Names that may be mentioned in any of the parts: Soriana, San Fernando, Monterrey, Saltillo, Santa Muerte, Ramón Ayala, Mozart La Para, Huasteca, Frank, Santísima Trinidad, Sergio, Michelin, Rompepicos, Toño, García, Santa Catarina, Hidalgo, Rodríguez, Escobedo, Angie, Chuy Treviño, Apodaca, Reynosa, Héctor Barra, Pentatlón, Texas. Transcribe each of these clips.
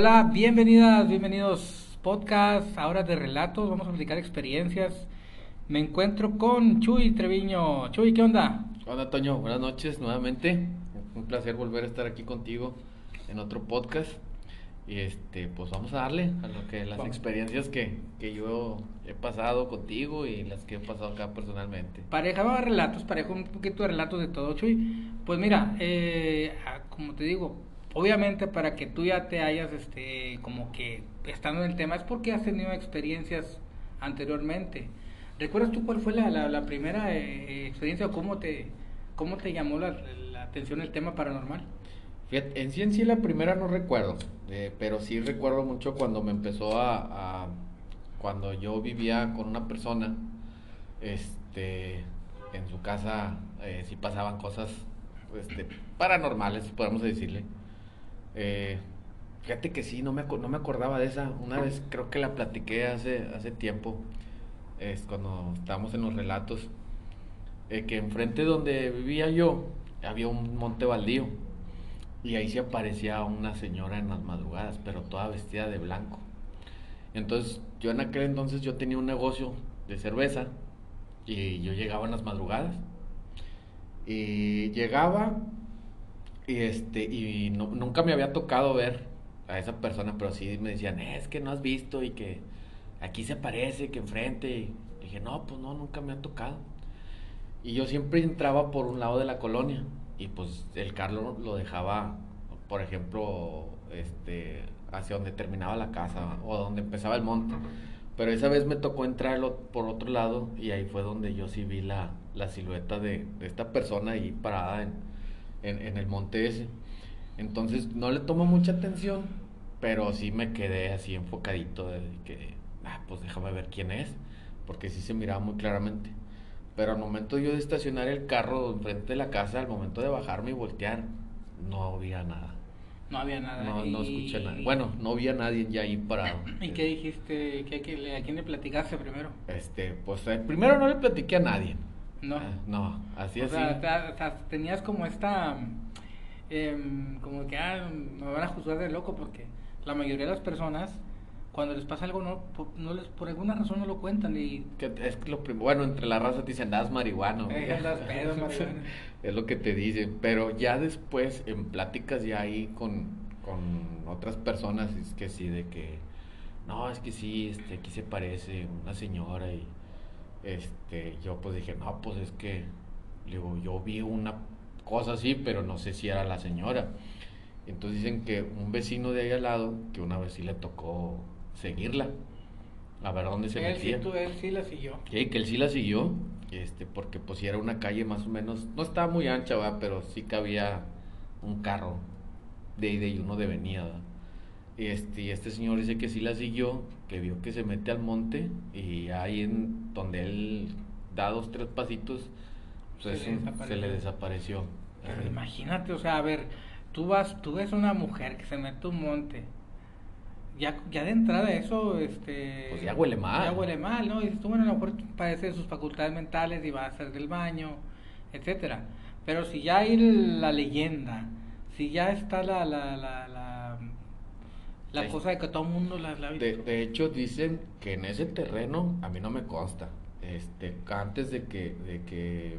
Hola, bienvenidas, bienvenidos podcast, ahora de relatos, vamos a platicar experiencias. Me encuentro con Chuy Treviño. Chuy, ¿qué onda? Hola Toño, buenas noches nuevamente. Un placer volver a estar aquí contigo en otro podcast. Y pues vamos a darle a lo que las experiencias que yo he pasado contigo y las que he pasado acá personalmente. Pareja, relatos, pareja un poquito de relatos de todo, Chuy. Pues mira, como te digo, obviamente para que tú ya te hayas, como que estando en el tema, es porque has tenido experiencias anteriormente. ¿Recuerdas tú cuál fue la primera experiencia o cómo te llamó la atención el tema paranormal? Fíjate, en sí la primera no recuerdo, pero sí recuerdo mucho cuando me empezó cuando yo vivía con una persona, en su casa sí pasaban cosas, paranormales, podemos decirle. Fíjate que sí, no me acordaba de esa, una vez creo que la platiqué hace tiempo, es cuando estábamos en los relatos, que enfrente donde vivía yo, había un monte baldío. Y ahí sí aparecía una señora en las madrugadas, pero toda vestida de blanco. Entonces, yo en aquel entonces yo tenía un negocio de cerveza y yo llegaba en las madrugadas. Y llegaba y nunca me había tocado ver a esa persona, pero sí me decían, es que no has visto y que aquí se aparece, que enfrente. Y dije, no, pues no, nunca me ha tocado. Y yo siempre entraba por un lado de la colonia. Y pues el Carlos lo dejaba, por ejemplo, hacia donde terminaba la casa o donde empezaba el monte. Pero esa vez me tocó entrarlo por otro lado y ahí fue donde yo sí vi la silueta de esta persona ahí parada en el monte ese. Entonces no le tomo mucha atención, pero sí me quedé así enfocadito de que, pues déjame ver quién es, porque sí se miraba muy claramente. Pero al momento yo de estacionar el carro enfrente de la casa, al momento de bajarme y voltear, no había nada. No había nada. No escuché nada. Bueno, no había nadie ya ahí parado. ¿Y qué dijiste? ¿A quién le platicaste primero? Pues primero no le platiqué a nadie. No. No, así es. O sea, tenías como esta, como que me van a juzgar de loco porque la mayoría de las personas, cuando les pasa algo, por alguna razón no lo cuentan. Y bueno, entre la raza te dicen, das marihuano. Das pedo, marihuana. Es lo que te dicen. Pero ya después, en pláticas ya ahí con otras personas, es que sí, de que, no, es que sí, aquí se parece una señora. Y yo pues dije, no, pues es que, digo, yo vi una cosa así, pero no sé si era la señora. Entonces dicen que un vecino de ahí al lado, que una vez sí le tocó seguirla, a ver dónde se metía. Él sí la siguió. Sí, que él sí la siguió, porque pues era una calle más o menos, no estaba muy ancha, ¿verdad? Pero sí cabía un carro de ida y uno de venida, ¿verdad? Y este señor dice que sí la siguió, que vio que se mete al monte y ahí en donde él da 2-3 pasitos, pues se le desapareció. Pero imagínate, o sea, a ver, tú ves una mujer que se mete a un monte. Ya de entrada eso, pues ya huele mal. Ya huele mal, ¿no? Y dices tú, bueno, a lo mejor padece de sus facultades mentales y va a hacer del baño, etcétera. Pero si ya hay la leyenda, si ya está la sí, cosa de que todo el mundo la ha visto. De hecho, dicen que en ese terreno, a mí no me consta, antes de que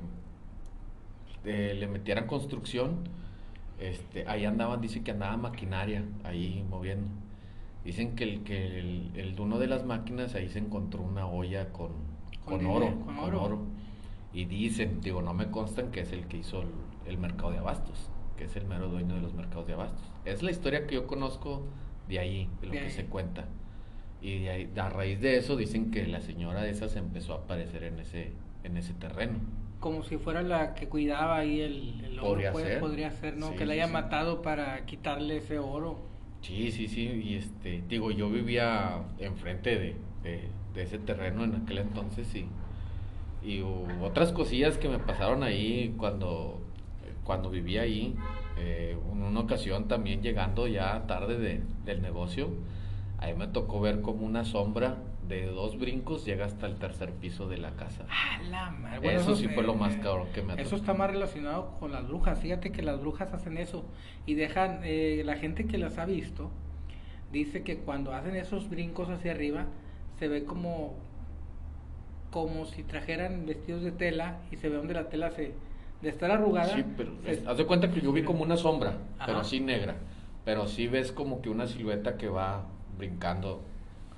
le metieran construcción, ahí andaban, dice que andaba maquinaria ahí moviendo. Dicen que el uno de las máquinas ahí se encontró una olla con oro. Y dicen, digo, no me constan que es el que hizo el mercado de abastos, que es el mero dueño de los mercados de abastos. Es la historia que yo conozco de ahí, de lo que se cuenta. Y de ahí, a raíz de eso dicen que la señora de esa se empezó a aparecer en ese terreno. Como si fuera la que cuidaba ahí el oro. Podría ser, ¿no? Sí, que la haya matado para quitarle ese oro. Sí, y digo, yo vivía enfrente de ese terreno en aquel entonces, sí. Y otras cosillas que me pasaron ahí cuando vivía ahí, en una ocasión también llegando ya tarde del negocio, ahí me tocó ver como una sombra de 2 brincos llega hasta el tercer piso de la casa. ¡Ah, la madre! Bueno, eso sí fue lo más cabrón que me atrapó. Eso está más relacionado con las brujas. Fíjate que las brujas hacen eso y dejan, la gente que las ha visto, dice que cuando hacen esos brincos hacia arriba se ve como si trajeran vestidos de tela, y se ve donde la tela de estar arrugada. Sí, pero haz de cuenta que yo vi como una sombra, ajá, pero así negra, pero sí ves como que una silueta que va brincando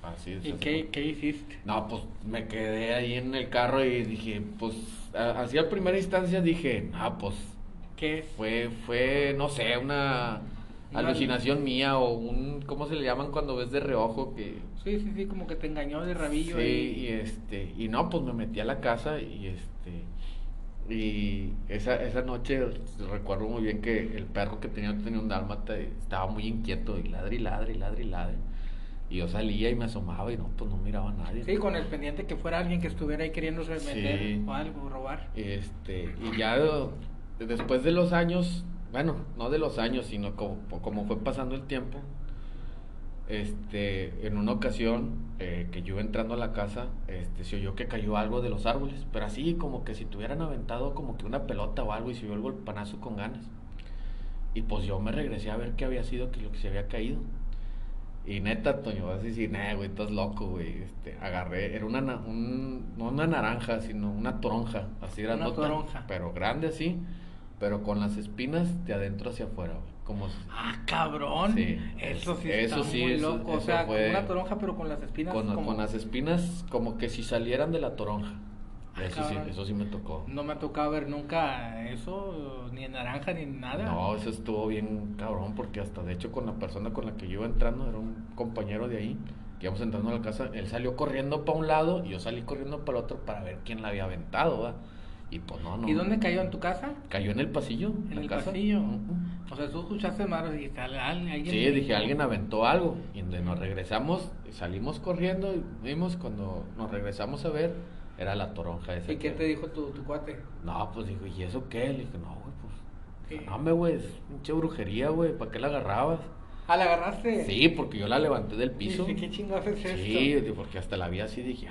así. ¿Y qué hiciste? No, pues me quedé ahí en el carro y dije, pues así a primera instancia dije, pues ¿qué es? Fue no sé, una alucinación mía, o un, ¿cómo se le llaman cuando ves de reojo? Que sí, como que te engañó de rabillo. Sí, y no, pues me metí a la casa y y esa noche recuerdo muy bien que el perro que tenía un dálmata, estaba muy inquieto y ladre. Y yo salía y me asomaba y no, pues no miraba a nadie. Sí, con el pendiente que fuera alguien que estuviera ahí queriéndose meter, sí, o algo, robar. Y ya después de los años, bueno, no de los años, sino como fue pasando el tiempo, en una ocasión que yo entrando a la casa, se oyó que cayó algo de los árboles, pero así como que si tuvieran aventado como que una pelota o algo, y se oyó el golpanazo con ganas. Y pues yo me regresé a ver qué había sido, que lo que se había caído. Y neta, Toño, vas a decir, güey, estás loco, güey. Agarré, era no una naranja, sino una toronja, así grande. Una toronja. Pero grande así, pero con las espinas de adentro hacia afuera, güey. Como... ¡Ah, cabrón! Sí, eso está muy loco. O sea, como una toronja, pero con las espinas. Con las espinas, como que si salieran de la toronja. Eso sí me tocó. No me ha tocado ver nunca eso, ni en naranja, ni en nada. No, eso estuvo bien cabrón, porque hasta de hecho con la persona con la que yo iba entrando, era un compañero de ahí, que íbamos entrando a la casa, él salió corriendo para un lado y yo salí corriendo para el otro para ver quién la había aventado, ¿verdad? Y pues no. ¿Y dónde cayó? ¿En tu casa? Cayó en el pasillo. ¿En el pasillo? Uh-huh. O sea, tú escuchaste malos y tal, alguien. Sí, dije, alguien aventó algo. Y nos regresamos, salimos corriendo y vimos, cuando nos regresamos a ver, era la toronja esa. ¿Y qué te dijo tu cuate? No, pues dijo, ¿y eso qué? Le dije, no, güey, pues, dame, güey, es pinche brujería, güey, ¿para qué la agarrabas? ¿Ah, la agarraste? Sí, porque yo la levanté del piso. ¿Y qué chingados es esto? Sí, porque hasta la vi así, dije,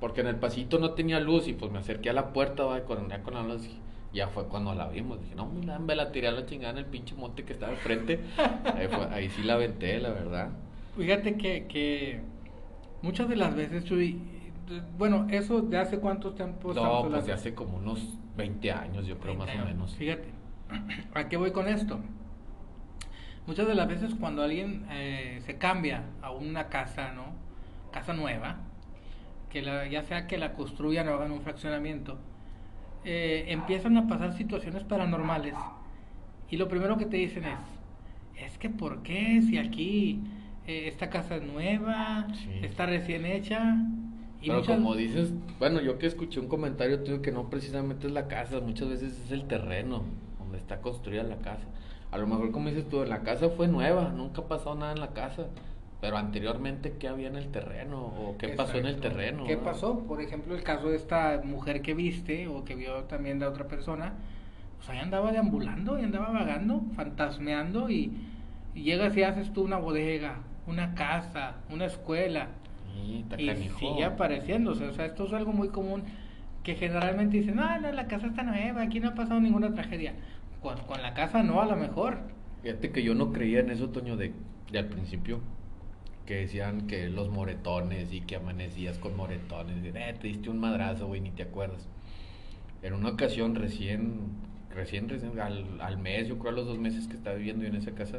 porque en el pasito no tenía luz, y pues me acerqué a la puerta, va, y con la luz, ya fue cuando la vimos. Dije, no, mira, me la tiré a la chingada en el pinche monte que estaba enfrente. Ahí sí la aventé, la verdad. Fíjate que muchas de las veces, Chuy, bueno, ¿eso de hace cuánto tiempo? No, pues de hace como unos 20 años, yo creo, más o menos. Fíjate, ¿a qué voy con esto? Muchas de las veces cuando alguien se cambia a una casa, ¿no? Casa nueva, que ya sea que la construyan o hagan un fraccionamiento, empiezan a pasar situaciones paranormales, y lo primero que te dicen es que ¿por qué? Si aquí esta casa es nueva, sí, está recién hecha. Pero como dices, bueno, yo que escuché un comentario tuyo que no precisamente es la casa, muchas veces es el terreno donde está construida la casa. A lo mejor, como dices tú, la casa fue nueva, nunca ha pasado nada en la casa, pero anteriormente, ¿qué había en el terreno? ¿O qué pasó en el terreno? ¿Qué pasó? Por ejemplo, el caso de esta mujer que viste, o que vio también de otra persona, pues ahí andaba deambulando, y andaba vagando, fantasmeando, y llegas y haces tú una bodega, una casa, una escuela, y sigue apareciéndose. O sea, esto es algo muy común, que generalmente dicen, no, la casa está nueva, aquí no ha pasado ninguna tragedia. Con la casa no, a lo mejor. Fíjate que yo no creía en eso, Toño, de al principio, que decían que los moretones, y que amanecías con moretones, te diste un madrazo, güey, ni te acuerdas. En una ocasión, recién al mes, yo creo a los 2 meses que estaba viviendo yo en esa casa,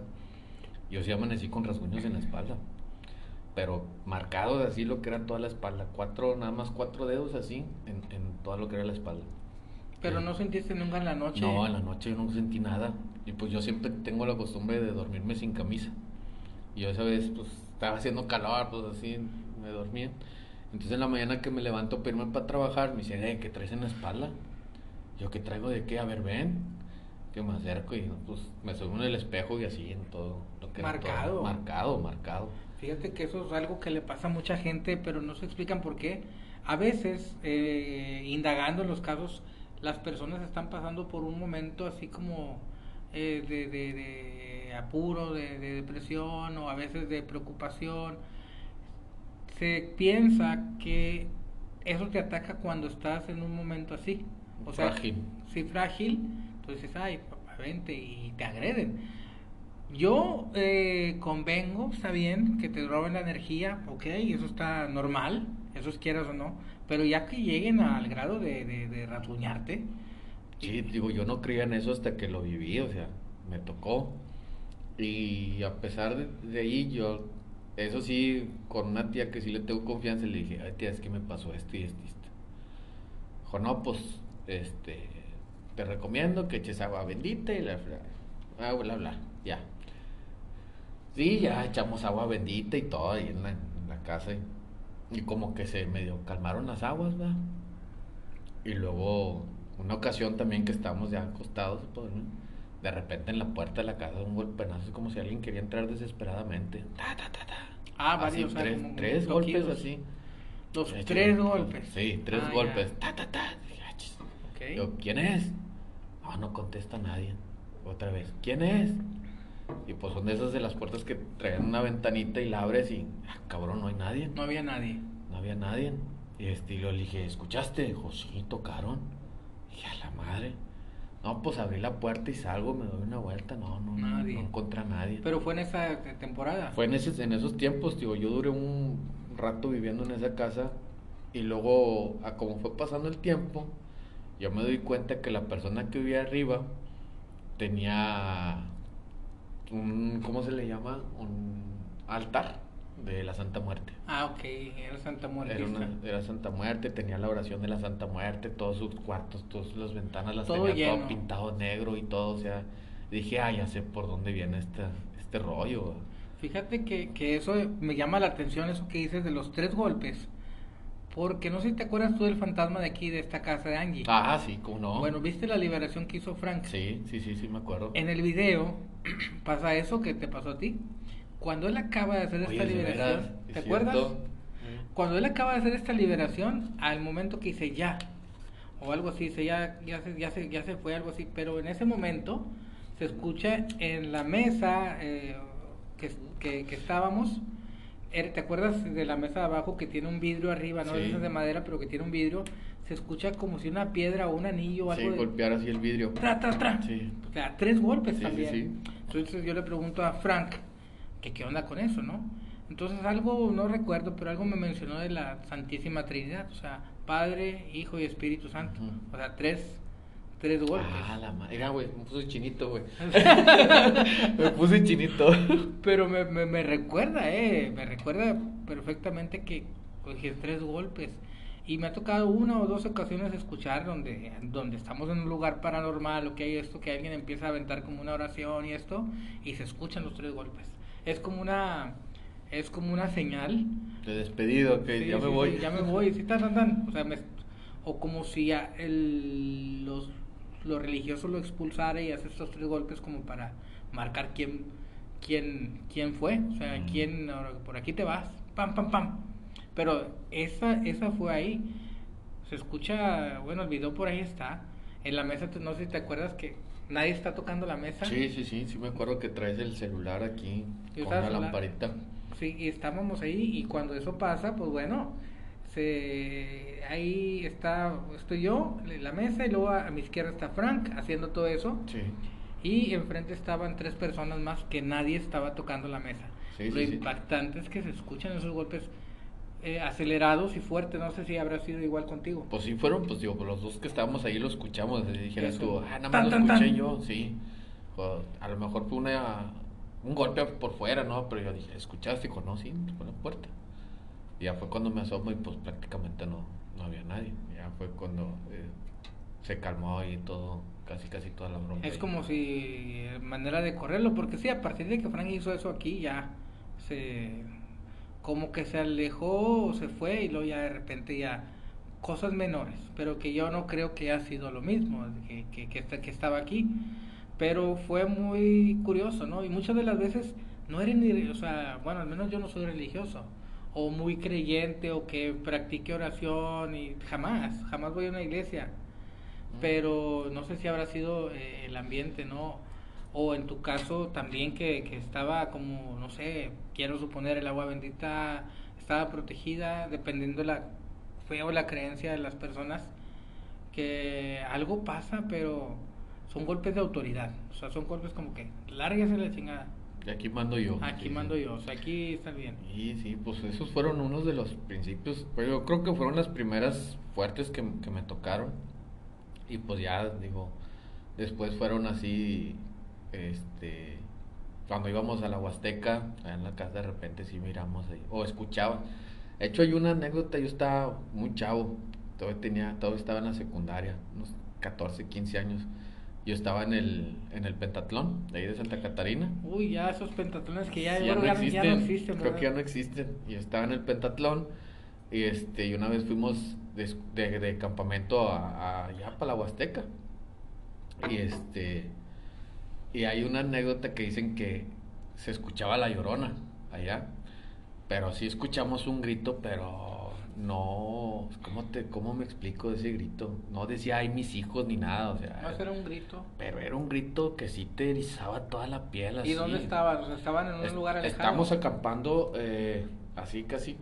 yo sí amanecí con rasguños en la espalda, pero marcados así, lo que era toda la espalda, 4 dedos así en toda lo que era la espalda. ¿Pero no sentiste nunca en la noche? No, en la noche yo no sentí nada, y pues yo siempre tengo la costumbre de dormirme sin camisa, y yo esa vez pues estaba haciendo calor, pues así me dormía. Entonces en la mañana que me levanto para irme para trabajar, me dicen, ¿qué traes en la espalda? Yo, ¿qué traigo de qué? A ver, ven. Que me acerco y pues me subo en el espejo, y así en todo lo que marcado. Todo marcado. Fíjate que eso es algo que le pasa a mucha gente, pero no se explican por qué. A veces, indagando en los casos, las personas están pasando por un momento así como de apuro, de depresión, o a veces de preocupación. Se piensa que eso te ataca cuando estás en un momento así. O frágil. Sea, sí, frágil. Entonces, ay, papá, vente, y te agreden. Yo convengo, está bien, que te roben la energía, ok, eso está normal, eso es quieras o no, pero ya que lleguen al grado de rasguñarte. Sí, digo, yo no creía en eso hasta que lo viví, o sea, me tocó. Y a pesar de ahí, yo, eso sí, con una tía que sí le tengo confianza, le dije, ay tía, es que me pasó esto y esto. Dijo, no, pues, te recomiendo que eches agua bendita y bla, bla, bla, ya. Sí, ya echamos agua bendita y todo ahí en la casa y como que se medio calmaron las aguas, ¿verdad? Y luego una ocasión también que estábamos ya acostados, pues, ¿no? De repente en la puerta de la casa un golpenazo, como si alguien quería entrar desesperadamente. Ta, ta, ta, ta. Ah, así, varios. Tres golpes así. Tres golpes. Sí, tres golpes. Ya. Ta, ta, ta. Okay. Yo, ¿quién es? No contesta nadie. Otra vez, ¿quién es? Y pues son de esas de las puertas que traen una ventanita y la abres y, cabrón, no hay nadie. No había nadie. Y le dije, ¿escuchaste? Dijo, sí, tocaron. Y dije, a la madre. No, pues abrí la puerta y salgo, me doy una vuelta, no encontré a nadie. ¿Pero fue en esa temporada? Fue en esos tiempos, digo, yo duré un rato viviendo en esa casa y luego, como fue pasando el tiempo, yo me doy cuenta que la persona que vivía arriba tenía un, ¿cómo se le llama? Un altar de la Santa Muerte. Ah, ok, era Santa Muerte. Era Santa Muerte, tenía la oración de la Santa Muerte, todos sus cuartos, todas las ventanas las todo tenía lleno, todo pintado negro y todo, o sea, dije, ya sé por dónde viene este rollo. Fíjate que eso me llama la atención, eso que dices de los tres golpes, porque no sé si te acuerdas tú del fantasma de aquí, de esta casa de Angie. Ah, sí, ¿cómo no? Bueno, ¿viste la liberación que hizo Frank? Sí, me acuerdo. En el video pasa eso que te pasó a ti. Cuando él acaba de hacer esta liberación, ¿te acuerdas? Cuando él acaba de hacer esta liberación, al momento que dice ya, o algo así, dice ya se fue, algo así, pero en ese momento se escucha en la mesa que estábamos. ¿Te acuerdas de la mesa de abajo que tiene un vidrio arriba? No, sí, es de madera, pero que tiene un vidrio. Se escucha como si una piedra o un anillo o algo. Sí, golpear así el vidrio. ¡Tra, tra, tra! Sí. O sea, tres golpes también. Sí. Entonces yo le pregunto a Frank que qué onda con eso, ¿no? Entonces algo, no recuerdo, pero algo me mencionó de la Santísima Trinidad. O sea, Padre, Hijo y Espíritu Santo. O sea, tres golpes. Ah, la madre. Mira, güey, me puse chinito, güey. Pero me recuerda, me recuerda perfectamente que dije tres golpes. Y me ha tocado una o dos ocasiones escuchar donde estamos en un lugar paranormal o que hay esto, que alguien empieza a aventar como una oración y esto, y se escuchan los tres golpes. Es como una señal. De despedido, que sí, ya sí, me voy. Sí, ya me voy, sí, tan. O sea, o como si lo religioso lo expulsara y hace estos tres golpes como para marcar quién fue, o sea, quién, por aquí te vas, pam, pam, pam. Pero esa fue ahí, se escucha, bueno, el video por ahí está, en la mesa, no sé si te acuerdas que nadie está tocando la mesa. Sí, me acuerdo que traes el celular aquí, con la lamparita. Sí, y estábamos ahí y cuando eso pasa, pues bueno, ahí estoy yo en la mesa y luego a mi izquierda está Frank haciendo todo eso. Sí. Y enfrente estaban tres personas más que nadie estaba tocando la mesa. Lo impactante es que se escuchan esos golpes acelerados y fuertes. No sé si habrá sido igual contigo. Pues sí fueron, pues digo, los dos que estábamos ahí lo escuchamos. Dijeras tú, nada más lo escuché tan. Yo, sí. Joder, a lo mejor fue un golpe por fuera, ¿no? Pero yo dije, ¿escuchaste? Dijo, no, sí, fue la puerta. Ya fue cuando me asomo y pues prácticamente no había nadie. Ya fue cuando se calmó ahí todo, casi toda la broma. Es ahí como si manera de correrlo, porque sí, a partir de que Frank hizo eso aquí ya como que se alejó o se fue y luego ya de repente ya cosas menores, pero que yo no creo que haya sido lo mismo que estaba aquí, pero fue muy curioso, ¿no? Y muchas de las veces no eres ni, o sea, bueno, al menos yo no soy religioso o muy creyente o que practique oración y jamás voy a una iglesia, pero no sé si habrá sido el ambiente, ¿no? O en tu caso también que estaba como, no sé, quiero suponer el agua bendita estaba protegida, dependiendo de la fe o la creencia de las personas, que algo pasa, pero son golpes de autoridad, o sea, son golpes como que lárguese la chingada. Aquí mando yo. Aquí mando yo, o sea, aquí está bien. Y sí, pues esos fueron unos de los principios, pero yo creo que fueron las primeras fuertes que me tocaron. Y pues ya, digo, después fueron así, cuando íbamos a la Huasteca, allá en la casa de repente sí miramos ahí, o escuchaba. De hecho hay una anécdota, yo estaba muy chavo, todavía estaba en la secundaria, unos 14, 15 años. Yo estaba en el Pentatlón, de ahí de Santa Catarina. Uy, ya esos pentatlones que ya no existen. Creo que ya no existen. Y estaba en el Pentatlón, y una vez fuimos de campamento a allá para la Huasteca. Y hay una anécdota que dicen que se escuchaba la Llorona allá. Pero sí escuchamos un grito, pero no, ¿cómo me explico ese grito? No decía, ay, mis hijos, ni nada, o sea. No, era un grito. Pero era un grito que sí te erizaba toda la piel, así. ¿Y dónde estaban? O sea, estaban en un lugar alejado. Estábamos acampando, así casi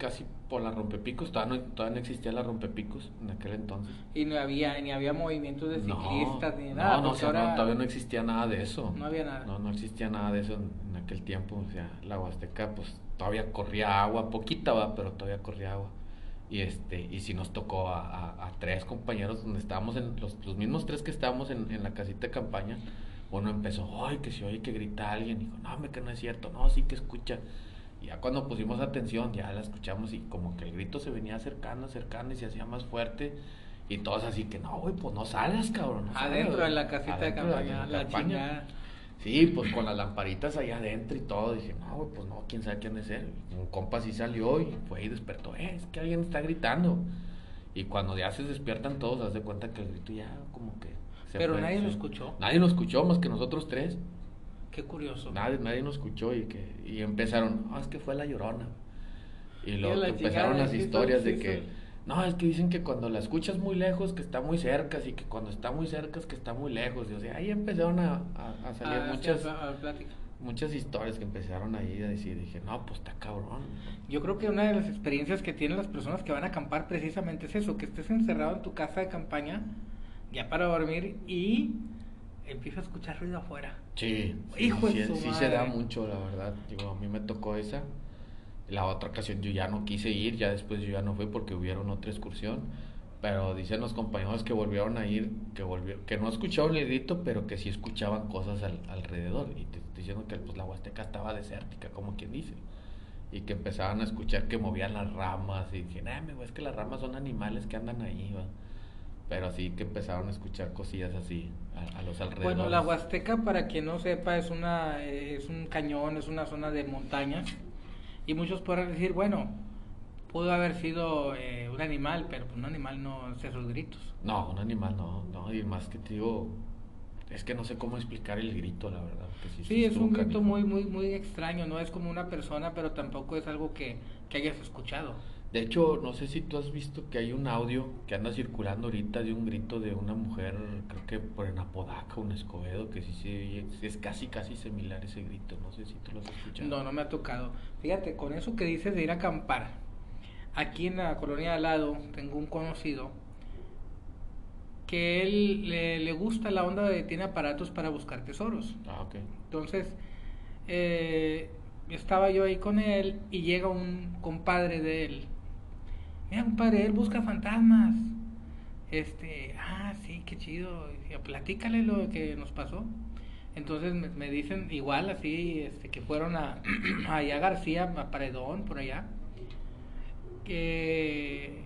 por la Rompepicos, todavía no existía la Rompepicos en aquel entonces. Y no había, ni había movimientos de ciclistas, ni nada. No, o sea, ahora... no, todavía no existía nada de eso. No había nada. No existía nada de eso en aquel tiempo, o sea, la Huasteca, pues, todavía corría agua, poquita va, pero todavía corría agua. Y sí nos tocó a tres compañeros donde estábamos, los mismos tres que estábamos en la casita de campaña. Uno empezó, ay, que se oye que grita alguien, dijo, no, hombre, que no es cierto, no, sí que escucha. Y ya cuando pusimos atención, ya la escuchamos y como que el grito se venía acercando y se hacía más fuerte. Y todos así que, no, güey, pues no salgas, cabrón. No salgas, adentro de la casita de campaña, la chingada. Sí, pues con las lamparitas allá adentro y todo. Dije, no, güey, pues no, quién sabe quién es él. Un compa sí salió y fue y despertó. Es que alguien está gritando. Y cuando ya se despiertan todos, se hace cuenta que el grito ya como que... Pero nadie lo escuchó. Nadie lo escuchó más que nosotros tres. Qué curioso. Nadie nos escuchó y empezaron, es que fue la Llorona. Y luego empezaron las historias de que, no, es que dicen que cuando la escuchas muy lejos, que está muy cerca, así que cuando está muy cerca es que está muy lejos. Y, o sea, ahí empezaron a salir muchas historias que empezaron ahí a decir, dije, no, pues está cabrón. Yo creo que una de las experiencias que tienen las personas que van a acampar precisamente es eso, que estés encerrado en tu casa de campaña, ya para dormir y... empieza a escuchar ruido afuera. Sí, sí se da mucho, la verdad. Digo, a mí me tocó esa. La otra ocasión yo ya no quise ir, ya después yo ya no fui porque hubieron otra excursión. Pero dicen los compañeros que volvieron a ir, que no escuchaban el grito, pero que sí escuchaban cosas alrededor. Y te diciendo que pues, la Huasteca estaba desértica, como quien dice. Y que empezaban a escuchar que movían las ramas. Y dije, es que las ramas son animales que andan ahí, va. Pero así que empezaron a escuchar cosillas así a los alrededores. Bueno, la Huasteca, para quien no sepa, es un cañón, es una zona de montañas. Y muchos podrán decir, bueno, pudo haber sido un animal, pero un animal no hace esos gritos. No, un animal no. Y más que te digo, es que no sé cómo explicar el grito, la verdad. Sí, es un grito muy, muy, muy extraño. No es como una persona, pero tampoco es algo que hayas escuchado. De hecho, no sé si tú has visto que hay un audio que anda circulando ahorita de un grito de una mujer, creo que por en Apodaca o en Escobedo, que sí se oye, es casi similar ese grito, no sé si tú lo has escuchado. No me ha tocado. Fíjate, con eso que dices de ir a acampar, aquí en la colonia de al lado tengo un conocido que él le gusta la onda de tiene aparatos para buscar tesoros. Ah, ok. Entonces, estaba yo ahí con él y llega un compadre de él. Mira, compadre, él busca fantasmas. Sí, qué chido. Platícale lo que nos pasó. Entonces me dicen, igual así, que fueron allá a García, a Paredón, por allá, que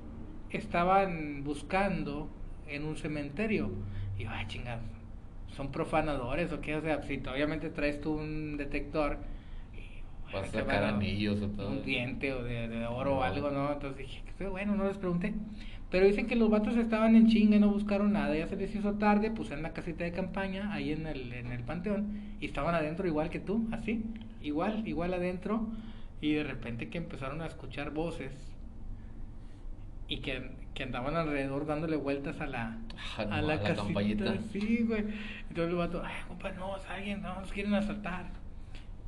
estaban buscando en un cementerio. Y yo, ay, chingados, ¿son profanadores o qué? O sea, si obviamente traes tú un detector, vas a sacar anillos o todo. Un diente o de oro no. O algo, ¿no? Entonces dije, bueno, no les pregunté. Pero dicen que los vatos estaban en chinga y no buscaron nada. Ya se les hizo tarde, pusieron la casita de campaña ahí en el panteón. Y estaban adentro igual que tú, así. Igual adentro. Y de repente que empezaron a escuchar voces. Y que andaban alrededor dándole vueltas a la casita. Campañita. Sí, güey. Entonces los vatos, ay, compa, no, es alguien, no, nos quieren asaltar.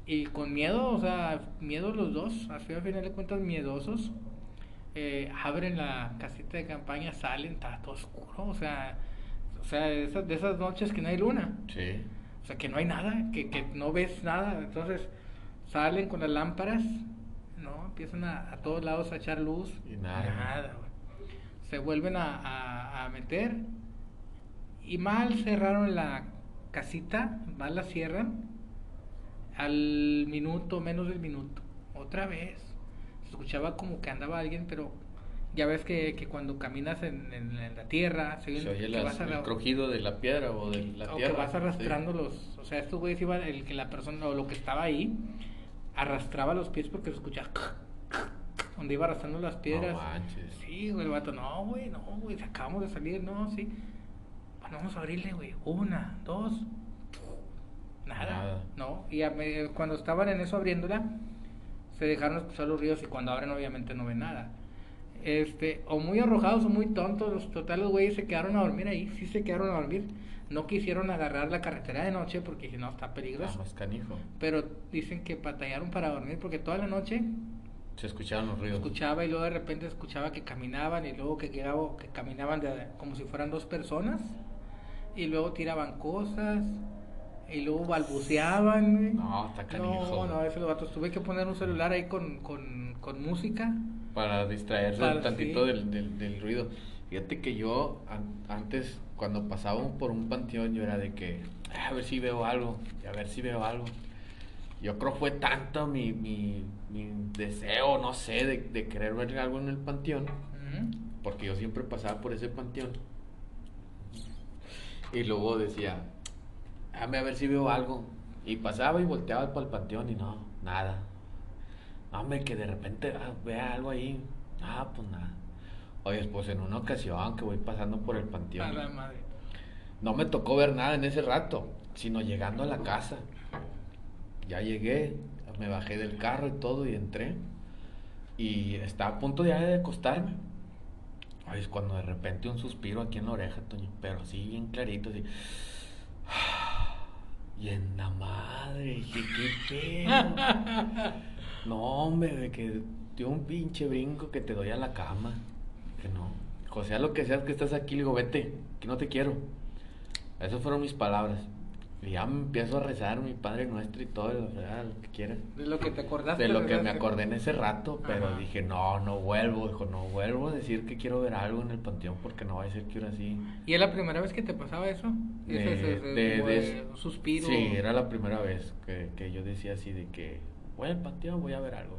Y con miedo, o sea, miedo los dos, al final de cuentas miedosos, abren la casita de campaña, salen, está todo oscuro, o sea de esas noches que no hay luna. Sí. O sea, que no hay nada, que no ves nada, entonces salen con las lámparas, ¿no? Empiezan a todos lados a echar luz. Y nada. Se vuelven a meter. Y mal cerraron la casita, mal la cierran. Al minuto, menos del minuto, otra vez. Se escuchaba como que andaba alguien, pero ya ves que cuando caminas en la tierra se oye el crujido de la piedra o de la tierra. O que vas arrastrando los... O sea, estos güeyes iban, el que la persona o lo que estaba ahí, arrastraba los pies porque se escuchaba... donde iba arrastrando las piedras. No manches. Sí, güey, el vato, no, güey, acabamos de salir, no, sí. Bueno, vamos a abrirle, güey, 1, 2... Nada. No, y cuando estaban en eso abriéndola, se dejaron escuchar los ríos, y cuando abren obviamente no ven nada. O muy arrojados o muy tontos, los güeyes se quedaron a dormir ahí, sí se quedaron a dormir. No quisieron agarrar la carretera de noche porque no, está peligroso. Más canijo. Pero dicen que batallaron para dormir porque toda la noche se escuchaban los ríos. Escuchaba, y luego de repente escuchaba que caminaban, y luego que caminaban como si fueran dos personas, y luego tiraban cosas. Y luego balbuceaban. No, está canijo. No, esos gatos. Tuve que poner un celular ahí con música. Para distraerse un tantito, sí, del ruido. Fíjate que yo antes, cuando pasaba por un panteón, yo era de que a ver si veo algo. Yo creo fue tanto mi deseo, no sé, de querer ver algo en el panteón. Porque yo siempre pasaba por ese panteón. Y luego decía, a ver si veo algo. Y pasaba y volteaba para el panteón y no, nada. Hombre, que de repente vea algo ahí. Ah, pues nada. Oye, pues en una ocasión que voy pasando por el panteón, no me tocó ver nada en ese rato, sino llegando a la casa. Ya llegué, me bajé del carro y todo, y entré, y estaba a punto ya de acostarme. Oye, es cuando de repente un suspiro aquí en la oreja, Toño, pero así bien clarito, así. Y en la madre, dije, ¿qué pedo? No, hombre, de que dio un pinche brinco que te doy a la cama. Que no, José, a lo que seas que estás aquí, le digo, vete, que no te quiero. Esas fueron mis palabras. Y ya me empiezo a rezar mi Padre Nuestro y todo, o sea, lo que quieras. De lo que te acordaste. De lo que me acordé en ese rato, pero dije, no vuelvo a decir que quiero ver algo en el panteón, porque no va a ser que ahora sí. ¿Y es la primera vez que te pasaba eso? ¿Un suspiro? Sí, era la primera vez que yo decía así de que voy al panteón, voy a ver algo.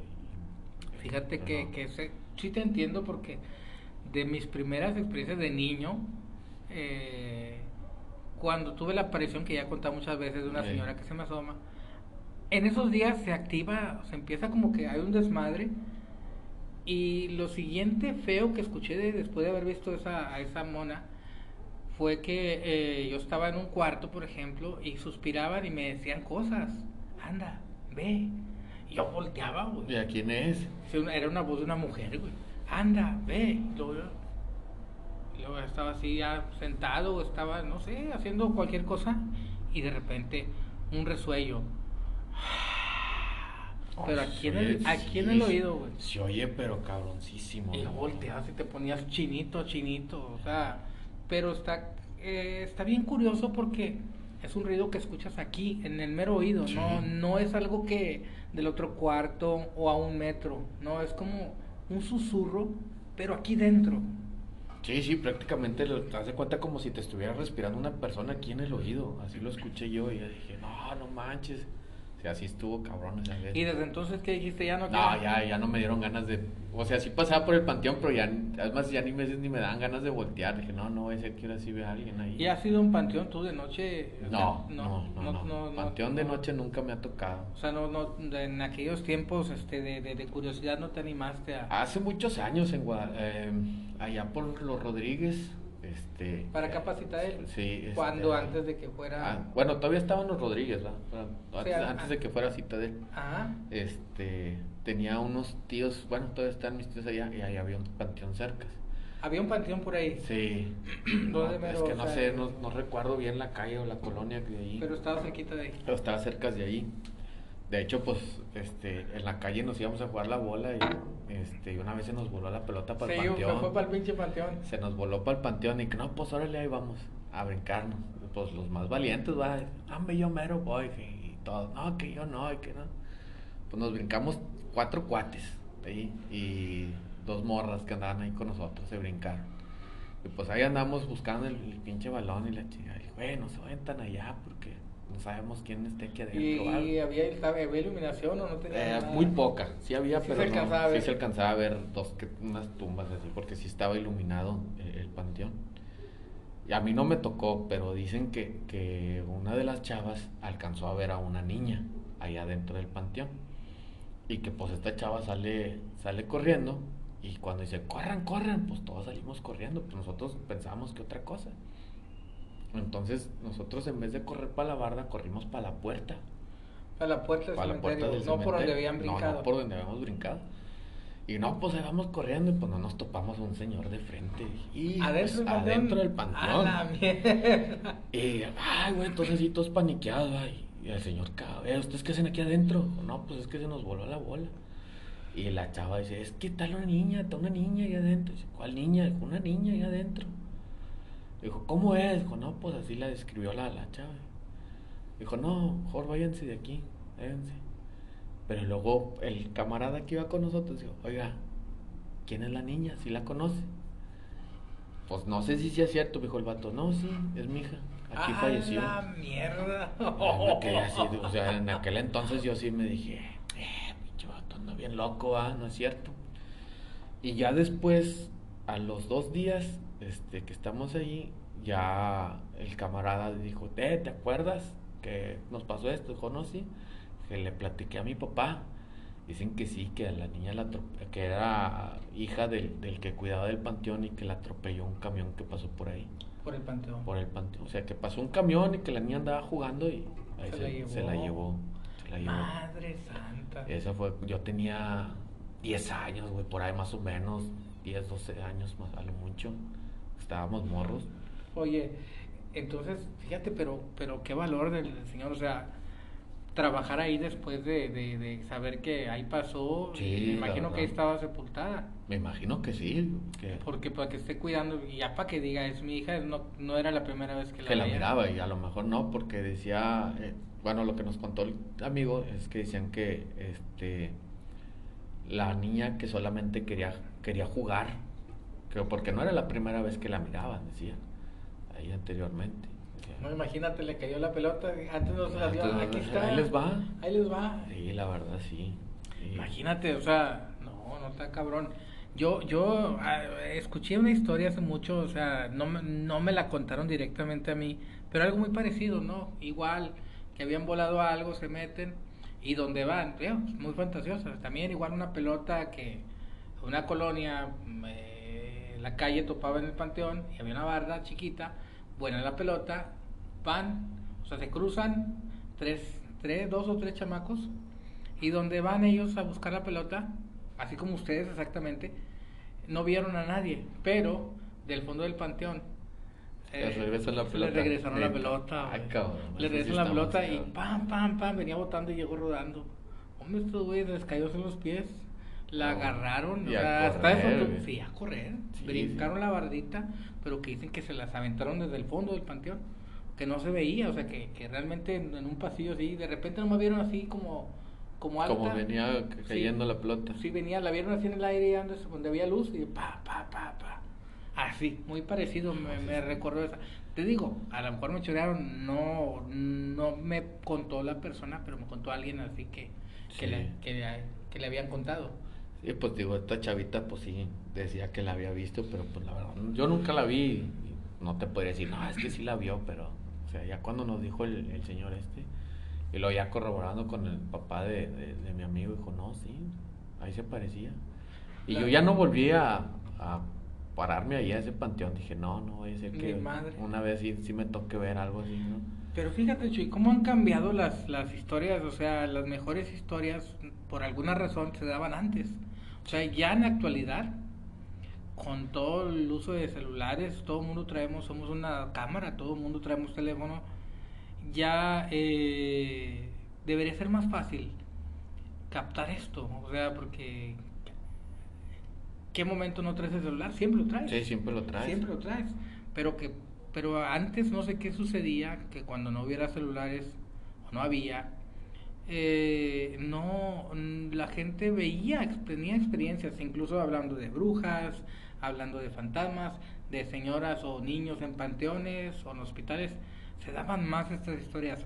Fíjate que sí te entiendo, porque de mis primeras experiencias de niño, cuando tuve la aparición que ya he contado muchas veces de una señora que se me asoma, en esos días se activa, se empieza como que hay un desmadre, y lo siguiente feo que escuché después de haber visto a esa mona fue que yo estaba en un cuarto, por ejemplo, y suspiraban y me decían cosas, anda, ve, y yo volteaba, güey. ¿Y a quién es? Era una voz de una mujer, güey, anda, ve, yo estaba así ya sentado, estaba, no sé, haciendo cualquier cosa, y de repente un resuello. Pero aquí en el oído, güey. Se oye, pero cabroncísimo. Y volteabas y te ponías chinito, o sea, pero está bien curioso, porque es un ruido que escuchas aquí, en el mero oído, sí. No es algo que del otro cuarto o a 1 metro, no, es como un susurro, pero aquí dentro. Sí, prácticamente te das de cuenta como si te estuviera respirando una persona aquí en el oído. Así lo escuché yo y dije, no manches. O sea, así estuvo cabrón esa vez. ¿Y desde entonces qué dijiste? Ya no. No, ya no me dieron ganas de... O sea, sí pasaba por el panteón, pero ya... Además, ya ni me dan ganas de voltear. Dije, no, ese que ahora sí ve a alguien ahí. ¿Y has ido a un panteón tú de noche? No. Panteón de noche nunca me ha tocado. O sea, en aquellos tiempos de curiosidad no te animaste a... Hace muchos años en allá por los Rodríguez... para capacitar él. Sí. Cuando antes de que fuera. Bueno, todavía estaban los Rodríguez, ¿verdad? Antes de que fuera Citadel. Ajá. Tenía unos tíos, bueno, todavía están mis tíos allá, y ahí había un panteón cerca. ¿Había un panteón por ahí? Sí. No recuerdo bien la calle o la colonia de ahí. Pero estaba cerquita de ahí. Pero estaba cerca de ahí. De hecho, pues, en la calle nos íbamos a jugar la bola y, una vez se nos voló la pelota para el panteón. Fue para el pinche panteón. Se nos voló para el panteón y que no, pues, órale, ahí vamos a brincarnos. Pues, los más valientes, va, hombre, yo mero voy, y todo, no, que yo no, y que no. pues nos brincamos 4 cuates ahí, y 2 morras que andaban ahí con nosotros, se brincaron. Y pues ahí andamos buscando el pinche balón y la chingada. Y güey, no se vayan tan allá porque no sabemos quién esté aquí adentro. ¿Y había iluminación o no tenía nada? Muy poca, sí había, sí, pero se alcanzaba, no, a ver. Sí se alcanzaba a ver unas tumbas así, porque sí estaba iluminado el panteón. Y a mí no me tocó, pero dicen que una de las chavas alcanzó a ver a una niña allá dentro del panteón. Y que pues esta chava sale corriendo, y cuando dice, corran, corran, pues todos salimos corriendo, pues nosotros pensábamos que otra cosa. Entonces nosotros, en vez de correr para la barda, corrimos para la puerta. Para la puerta del cementerio, no por donde habían brincado. No, no por donde habíamos brincado. Y no, pues íbamos corriendo y pues no nos topamos a un señor de frente. Y adentro, pues, adentro del panteón. A la mierda. Y, ay, güey, entonces sí, todos paniqueados, ay. Y el señor, cabrón, ¿ustedes qué hacen aquí adentro? No, pues es que se nos voló la bola. Y la chava dice, es que está una niña ahí adentro. Dice, ¿cuál niña? Dijo, una niña ahí adentro. Dijo, ¿cómo es? Dijo, no, pues así la describió la chava. Dijo, no, mejor váyanse de aquí, váyanse. Pero luego el camarada que iba con nosotros dijo, oiga, ¿quién es la niña? ¿Sí la conoce? Pues no sé si sea cierto, dijo el vato. No, sí, es mi hija. Aquí falleció. ¡Ah, la mierda! O sea, en aquel entonces yo sí me dije, pinche vato, anda bien loco, no es cierto. Y ya después, a los 2 días que estamos ahí, ya el camarada dijo, ¿te acuerdas que nos pasó esto? Dijo, no, sí, que le platiqué a mi papá. Dicen que sí, que a la niña que era hija del que cuidaba del panteón, y que la atropelló un camión que pasó por ahí. Por el panteón. O sea, que pasó un camión y que la niña andaba jugando y ahí se la llevó. Madre santa. Esa fue, yo tenía 10 años, güey, por ahí más o menos, 10, 12 años más a lo mucho. Estábamos morros. Oye, entonces, fíjate, pero qué valor del señor, o sea, trabajar ahí después de saber que ahí pasó. Sí, me imagino que ahí estaba sepultada. Me imagino que sí. Porque para que esté cuidando, y ya para que diga, es mi hija, no era la primera vez que la miraba, y a lo mejor no, porque decía, bueno, lo que nos contó el amigo es que decían que la niña que solamente quería jugar, creo, porque no era la primera vez que la miraban, decían, ahí anteriormente. No, imagínate, le cayó la pelota, antes no se la dio, aquí está. Ahí les va. Sí, la verdad, sí. Imagínate, o sea, no está cabrón. Yo escuché una historia hace mucho, o sea, no me la contaron directamente a mí, pero algo muy parecido, ¿no? Igual, que habían volado a algo, se meten, y donde van, tío, muy fantasiosas. También igual una pelota que una colonia, la calle topaba en el panteón, y había una barda chiquita, buena la pelota, van, o sea, se cruzan dos o tres chamacos, y donde van ellos a buscar la pelota, así como ustedes exactamente, no vieron a nadie, pero del fondo del panteón les regresaron la pelota. Ay, cabrón, les regresaron la pelota, cabrón. Y pam, pam, pam, venía botando y llegó rodando. Hombre, estos güeyes les cayó en los pies, la agarraron, a correr, brincaron la bardita, pero que dicen que se las aventaron desde el fondo del panteón, que no se veía, o sea, que realmente en un pasillo así, de repente nomás vieron así como alta. Como venía cayendo la pelota. Sí, venía, la vieron así en el aire, donde había luz, y pa. Así, muy parecido, me recuerdo esa. Te digo, a lo mejor me chorearon, no me contó la persona, pero me contó alguien así que le habían contado. Sí, pues digo, esta chavita, pues sí, decía que la había visto, pero pues la verdad, yo nunca la vi, no te podría decir, no, es que sí la vio, pero, o sea, ya cuando nos dijo el señor y lo ya corroborando con el papá de mi amigo, dijo, no, sí, ahí se parecía. Y yo ya no volví a pararme allá a ese panteón, dije, no voy a decir que una vez sí me toque ver algo así, ¿no? Pero fíjate, Chuy, cómo han cambiado las historias, o sea, las mejores historias, por alguna razón, se daban antes. O sea, ya en la actualidad, con todo el uso de celulares, todo el mundo somos una cámara, todo el mundo traemos teléfono, ya debería ser más fácil captar esto, o sea, porque ¿qué momento no traes el celular? Siempre lo traes. Sí, siempre lo traes, pero antes no sé qué sucedía, que cuando no hubiera celulares, o no había, no, la gente veía, tenía experiencias, incluso hablando de brujas, hablando de fantasmas, de señoras o niños en panteones o en hospitales. Se daban más estas historias.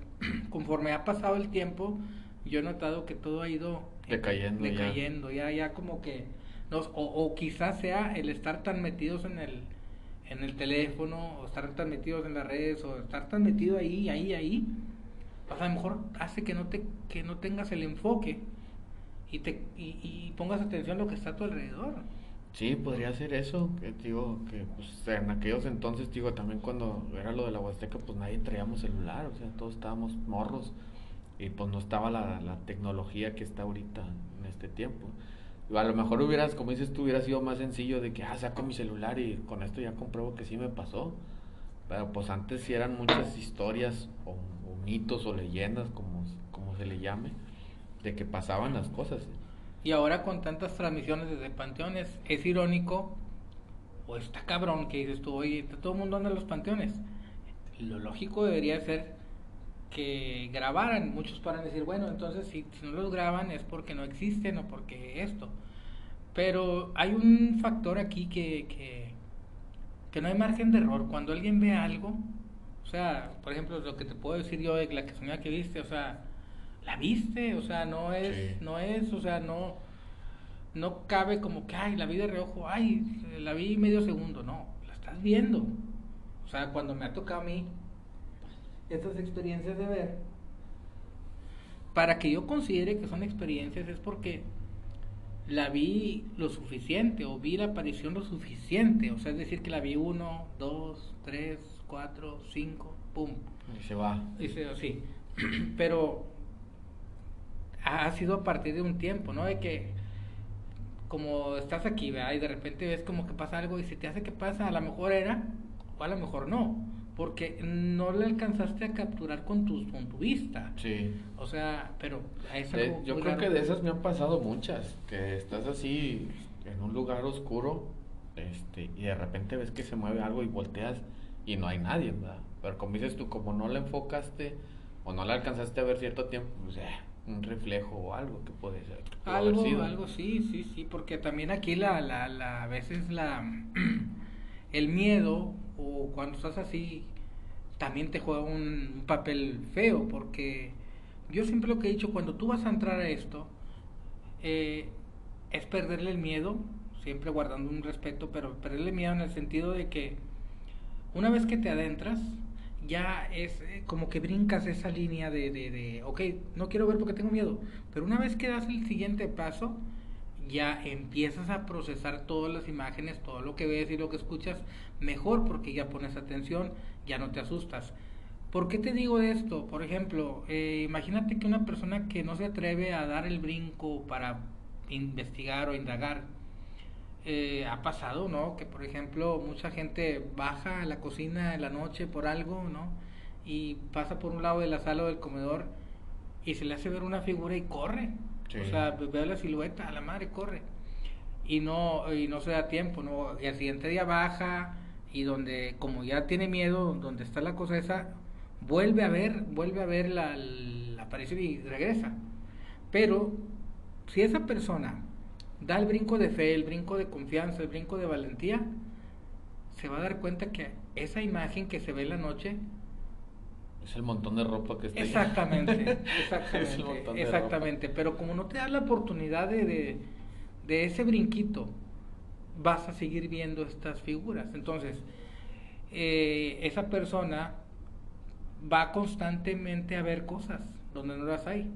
Conforme ha pasado el tiempo, yo he notado que todo ha ido decayendo, ya como que nos, o quizás sea el estar tan metidos en el teléfono, o estar tan metidos en las redes, o estar tan metido ahí, o sea, a lo mejor hace que no tengas el enfoque y pongas atención a lo que está a tu alrededor. Sí, podría ser eso, que digo, que pues, en aquellos entonces, digo, también cuando era lo de la Huasteca, pues nadie traíamos celular, o sea, todos estábamos morros, y pues no estaba la tecnología que está ahorita en este tiempo. A lo mejor hubieras, como dices tú, hubiera sido más sencillo de que, saco mi celular y con esto ya compruebo que sí me pasó, pero pues antes sí eran muchas historias, o mitos, o leyendas, como se le llame, de que pasaban las cosas. Y ahora con tantas transmisiones desde panteones, es irónico, o está cabrón que dices tú, oye, todo el mundo anda en los panteones. Lo lógico debería ser que grabaran. Muchos paran de decir, bueno, entonces si no los graban es porque no existen o porque esto. Pero hay un factor aquí que no hay margen de error. Cuando alguien ve algo, o sea, por ejemplo, lo que te puedo decir yo de la que soñaba que viste, o sea, la viste, o sea, no cabe como que, la vi de reojo, la vi medio segundo, no, la estás viendo. O sea, cuando me ha tocado a mí estas experiencias de ver, para que yo considere que son experiencias es porque la vi lo suficiente, o vi la aparición lo suficiente, o sea, es decir que la vi 1, 2, 3, 4, 5, pum, y se va, sí, pero ha sido a partir de un tiempo, ¿no? De que como estás aquí, ¿verdad? Y de repente ves como que pasa algo y se te hace que pasa, a lo mejor era o a lo mejor no, porque no le alcanzaste a capturar con tu vista. Sí. O sea, pero es algo yo creo raro. Que de esas me han pasado muchas, que estás así en un lugar oscuro, y de repente ves que se mueve algo y volteas y no hay nadie, ¿verdad? Pero como dices tú, como no la enfocaste o no la alcanzaste a ver cierto tiempo, pues un reflejo o algo que puede ser. Algo, sí, porque también aquí a veces el miedo, o cuando estás así, también te juega un papel feo, porque yo siempre lo que he dicho, cuando tú vas a entrar a esto, es perderle el miedo, siempre guardando un respeto, pero perderle miedo en el sentido de que una vez que te adentras, ya es como que brincas esa línea de ok, no quiero ver porque tengo miedo, pero una vez que das el siguiente paso, ya empiezas a procesar todas las imágenes, todo lo que ves y lo que escuchas mejor, porque ya pones atención, ya no te asustas. ¿Por qué te digo esto? Por ejemplo, imagínate que una persona que no se atreve a dar el brinco para investigar o indagar, ha pasado, ¿no? Que por ejemplo mucha gente baja a la cocina en la noche por algo, ¿no? Y pasa por un lado de la sala o del comedor y se le hace ver una figura y corre. Sí. O sea, veo la silueta, a la madre, corre. Y no se da tiempo, ¿no? Y al siguiente día baja, y donde, como ya tiene miedo, donde está la cosa esa, vuelve a ver la aparición y regresa. Pero si esa persona da el brinco de fe, el brinco de confianza, el brinco de valentía, se va a dar cuenta que esa imagen que se ve en la noche es el montón de ropa que está ahí. Exactamente. Pero como no te da la oportunidad de ese brinquito, vas a seguir viendo estas figuras. Entonces, esa persona va constantemente a ver cosas donde no las hay.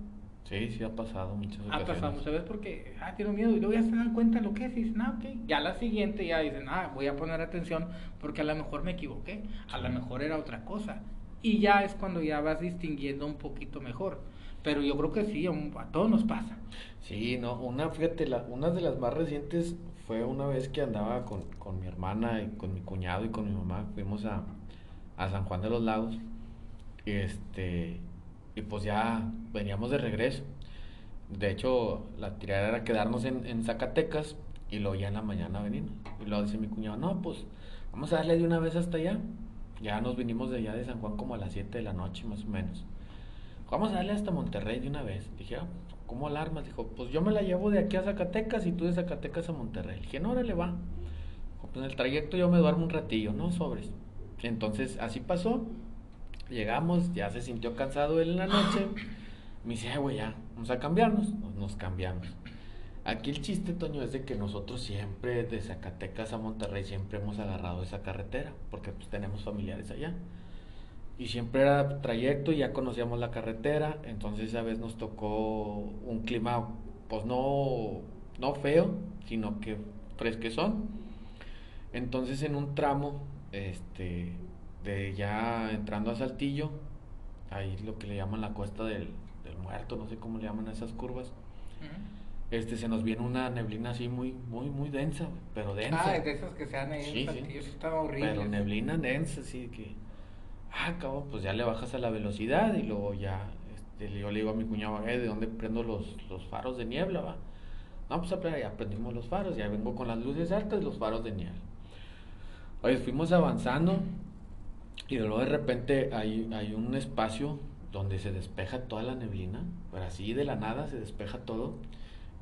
Sí, ha pasado muchas veces. Porque tiene miedo, y luego ya se dan cuenta de lo que es y dicen, okay. Ya la siguiente ya dicen, voy a poner atención porque a lo mejor me equivoqué, a lo mejor era otra cosa. Y ya es cuando ya vas distinguiendo un poquito mejor. Pero yo creo que sí, a todos nos pasa. Sí, no, una de las más recientes fue una vez que andaba con mi hermana y con mi cuñado y con mi mamá. Fuimos a San Juan de los Lagos. Y pues ya veníamos de regreso. De hecho, la tirada era quedarnos en Zacatecas y luego ya en la mañana venimos. Y luego dice mi cuñado, no, pues vamos a darle de una vez hasta allá. Ya nos vinimos de allá de San Juan como a las 7 de la noche más o menos. vamos a darle hasta Monterrey de una vez. Dije, ah, ¿cómo alarmas? Dijo, pues yo me la llevo de aquí a Zacatecas y tú de Zacatecas a Monterrey. Dije, no, órale, va. Pues en el trayecto yo me duermo un ratillo, ¿no? Sobres. Entonces, así pasó. Llegamos, ya se sintió cansado él en la noche. Me dice, ay, güey, ya, vamos a cambiarnos. Nos cambiamos. Aquí el chiste, Toño, es de que nosotros siempre, de Zacatecas a Monterrey, siempre hemos agarrado esa carretera, porque pues tenemos familiares allá. Y siempre era trayecto y ya conocíamos la carretera. Entonces esa vez nos tocó un clima, pues no feo, sino que fresquezón. Entonces en un tramo, de ya entrando a Saltillo, ahí lo que le llaman la Cuesta del Muerto, no sé cómo le llaman a esas curvas. Se nos viene una neblina así muy densa, pero densa. Ah, de esas que se dan ahí en Saltillo, sí, estaba horrible. Pero neblina densa, así que... Ah, cabrón, pues ya le bajas a la velocidad. Y luego ya, yo le digo a mi cuñado, ¿de dónde prendo los faros de niebla, va? No, pues ya prendimos los faros, ya vengo con las luces altas y los faros de niebla. Oye, fuimos avanzando y luego de repente hay un espacio donde se despeja toda la neblina, pero así de la nada se despeja todo.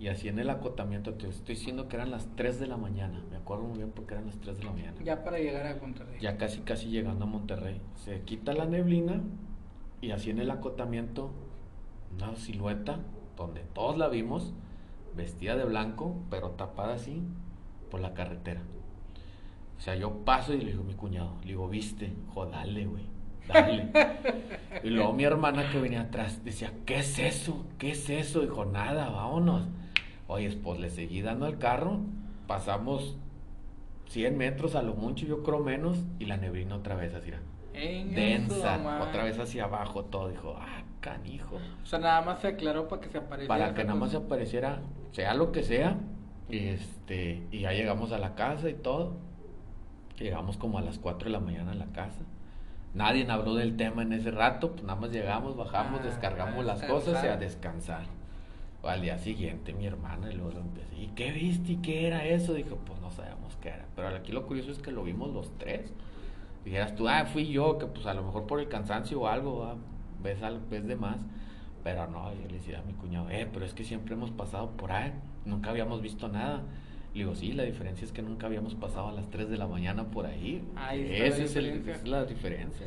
Y así en el acotamiento, te estoy diciendo que eran las 3 de la mañana, me acuerdo muy bien porque eran las 3 de la mañana. Ya para llegar a Monterrey. Ya casi llegando a Monterrey. Se quita la neblina y así en el acotamiento, una silueta donde todos la vimos, vestida de blanco, pero tapada así por la carretera. O sea, yo paso y le digo a mi cuñado, le digo, ¿viste? Jodale, güey, dale. Y luego mi hermana que venía atrás decía, ¿qué es eso? ¿Qué es eso? Dijo, nada, vámonos. Oye, pues le seguí dando al carro, pasamos 100 metros a lo mucho, yo creo menos, y la neblina otra vez así, densa, otra vez hacia abajo todo, dijo, ah, canijo. O sea, nada más se aclaró para que se apareciera. Para que nada más se apareciera, sea lo que sea, y ya llegamos a la casa y todo, llegamos como a las 4 de la mañana a la casa. Nadie habló del tema en ese rato, pues nada más llegamos, bajamos, descargamos las cosas y a descansar. Al día siguiente mi hermana y luego empecé, ¿y qué viste? ¿Y qué era eso? Dijo, pues no sabemos qué era, pero aquí lo curioso es que lo vimos los tres. Dijeras tú, ah, fui yo, que pues a lo mejor por el cansancio o algo, ah, ves de más, pero no. Yo le decía a mi cuñado, pero es que siempre hemos pasado por ahí, nunca habíamos visto nada. Le digo, sí, la diferencia es que nunca habíamos pasado a las 3 de la mañana por ahí. Esa es la diferencia.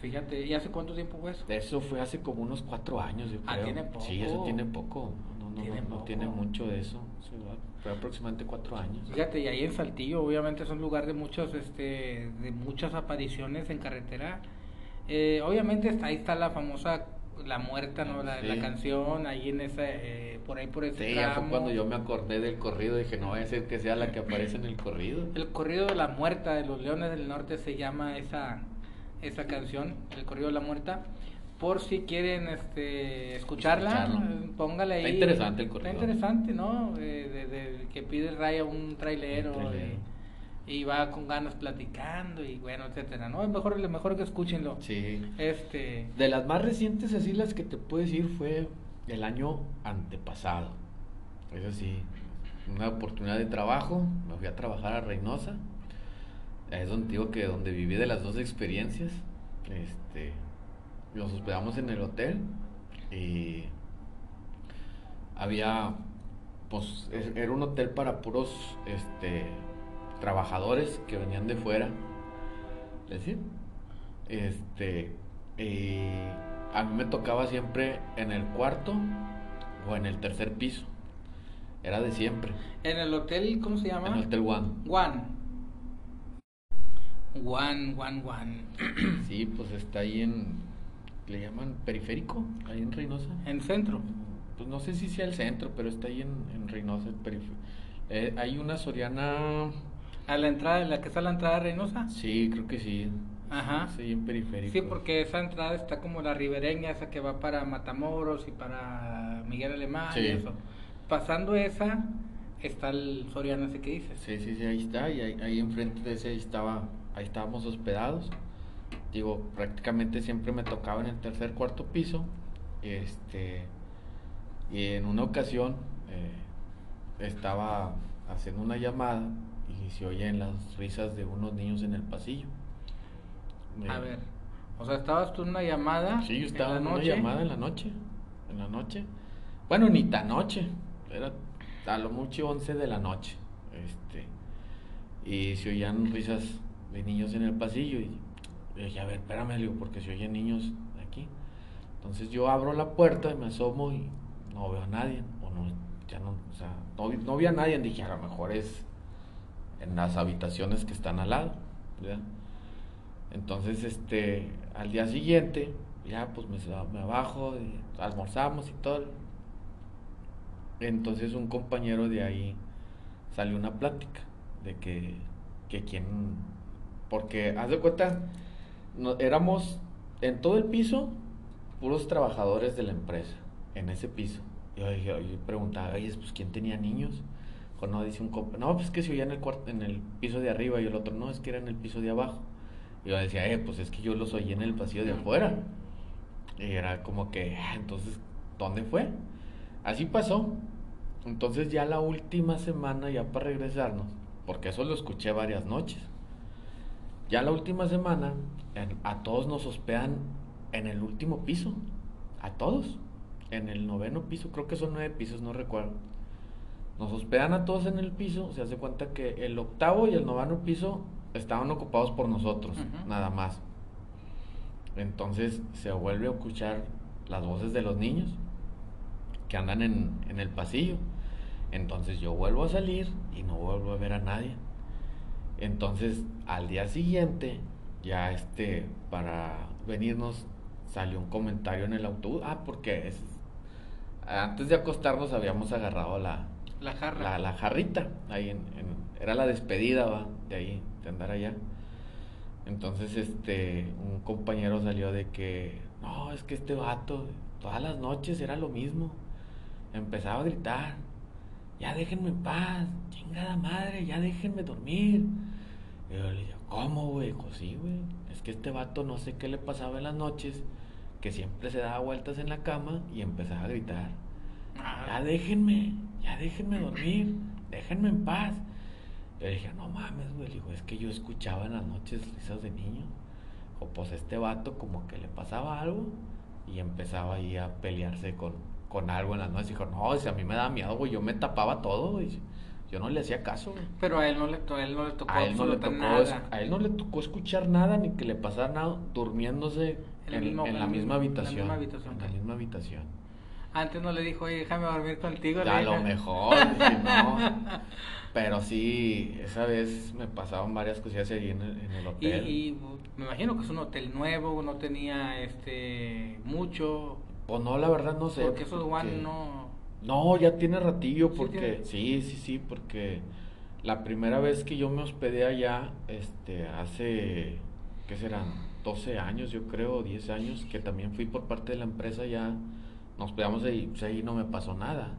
Fíjate, ¿y hace cuánto tiempo fue eso? Eso fue hace como unos 4 años, yo creo. Ah, tiene poco. Sí, eso tiene poco. No tiene mucho de eso. Fue aproximadamente 4 años. Fíjate, y ahí en Saltillo, obviamente, es un lugar de muchos, de muchas apariciones en carretera. Obviamente, ahí está la famosa La Muerta, ¿no? Sí. La canción, ahí en esa, por ahí por ese tramo. Sí, ya fue cuando yo me acordé del corrido, dije, no voy a decir que sea la que aparece en el corrido. El corrido de La Muerta, de los Leones del Norte, se llama esa canción, el corrido de La Muerta. Por si quieren escucharla, póngale ahí. Está interesante el corrido. Está interesante, ¿no? Que pide el rayo a un trailero. Y va con ganas platicando y bueno, etcétera, ¿no? Es mejor que escúchenlo. Sí. De las más recientes, así las que te puedo decir, fue el año antepasado. Eso sí, una oportunidad de trabajo, me fui a trabajar a Reynosa. Es donde digo que donde viví de las dos experiencias. Nos hospedamos en el hotel y había, pues, era un hotel para puros, trabajadores que venían de fuera, es decir, a mí me tocaba siempre en el cuarto o en el tercer piso, era de siempre. ¿En el hotel, cómo se llama? En el Hotel One. Sí, pues está ahí en, le llaman periférico, ahí en Reynosa. ¿En centro? Pues no sé si sea el centro, pero está ahí en Reynosa, el periférico. Hay una Soriana... ¿A la entrada, en la que está la entrada de Reynosa? Sí, creo que sí. Ajá. Sí, en periférico. Sí, porque esa entrada está como la ribereña, esa que va para Matamoros y para Miguel Alemán, sí. Y eso. Pasando esa, está el Soriana, ese que dices. Sí, ahí está, y ahí enfrente de ese ahí estábamos hospedados. Digo, prácticamente siempre me tocaba en el tercer, cuarto piso. Y en una ocasión... estaba haciendo una llamada y se oyen las risas de unos niños en el pasillo. A ver. O sea, estabas tú en una llamada. Sí, yo estaba en una llamada en la noche. En la noche. Bueno, ni tan noche. Era a lo mucho 11 de la noche. Y se oían risas de niños en el pasillo. Y yo dije, a ver, espérame, digo, porque se oyen niños aquí. Entonces yo abro la puerta y me asomo y no veo a nadie. O no, ya no, o sea, no vi a nadie. Dije, a lo mejor es en las habitaciones que están al lado, ¿verdad? Entonces, al día siguiente, ya pues me bajo, almorzamos y todo. Entonces un compañero de ahí salió una plática de que quién, porque haz de cuenta, éramos en todo el piso puros trabajadores de la empresa, en ese piso. Yo preguntaba, oye, pues ¿quién tenía niños? O no, dice un compa, no, pues que se oía en el piso de arriba, y el otro, no, es que era en el piso de abajo. Y yo decía, pues es que yo los oí en el pasillo de afuera. Y era como que, entonces, ¿dónde fue? Así pasó. Entonces ya la última semana, ya para regresarnos, porque eso lo escuché varias noches, ya la última semana, a todos nos hospedan en el último piso, a todos, en el 9º piso, creo que son 9 pisos, no recuerdo. Nos hospedan a todos en el piso, se hace cuenta que el 8º y el 9º piso estaban ocupados por nosotros, nada más. Entonces se vuelve a escuchar las voces de los niños que andan en el pasillo. Entonces yo vuelvo a salir y no vuelvo a ver a nadie. Entonces al día siguiente, ya para venirnos, salió un comentario en el autobús. Porque antes de acostarnos habíamos agarrado la jarra. La jarrita, ahí era la despedida, de ahí, de andar allá. Entonces, un compañero salió de que, no, es que este vato, todas las noches era lo mismo. Empezaba a gritar, ya déjenme en paz, chingada madre, ya déjenme dormir. Y yo le dije, ¿cómo, güey? Pues sí, güey, es que este vato no sé qué le pasaba en las noches, que siempre se daba vueltas en la cama y empezaba a gritar, ya déjenme dormir, déjenme en paz. Yo dije, no mames, güey, digo, es que yo escuchaba en las noches risas de niños. O pues este vato como que le pasaba algo y empezaba ahí a pelearse con algo en las noches. Dijo, no, si a mí me daba miedo, güey, yo me tapaba todo, güey, yo no le hacía caso, güey. Pero a él no le tocó escuchar nada, ni que le pasara nada, durmiéndose en la misma habitación. Antes no le dijo, oye, déjame dormir contigo. A lo mejor, si no. Pero sí, esa vez me pasaban varias cosillas allí en el hotel. Y me imagino que es un hotel nuevo, no tenía mucho. Pues no, la verdad no sé. Porque esos guanes no... No, ya tiene ratillo, porque... Sí, porque la primera vez que yo me hospedé allá, hace, ¿qué serán? 12 años, yo creo, 10 años, que también fui por parte de la empresa ya. Nos pegamos ahí, pues ahí no me pasó nada,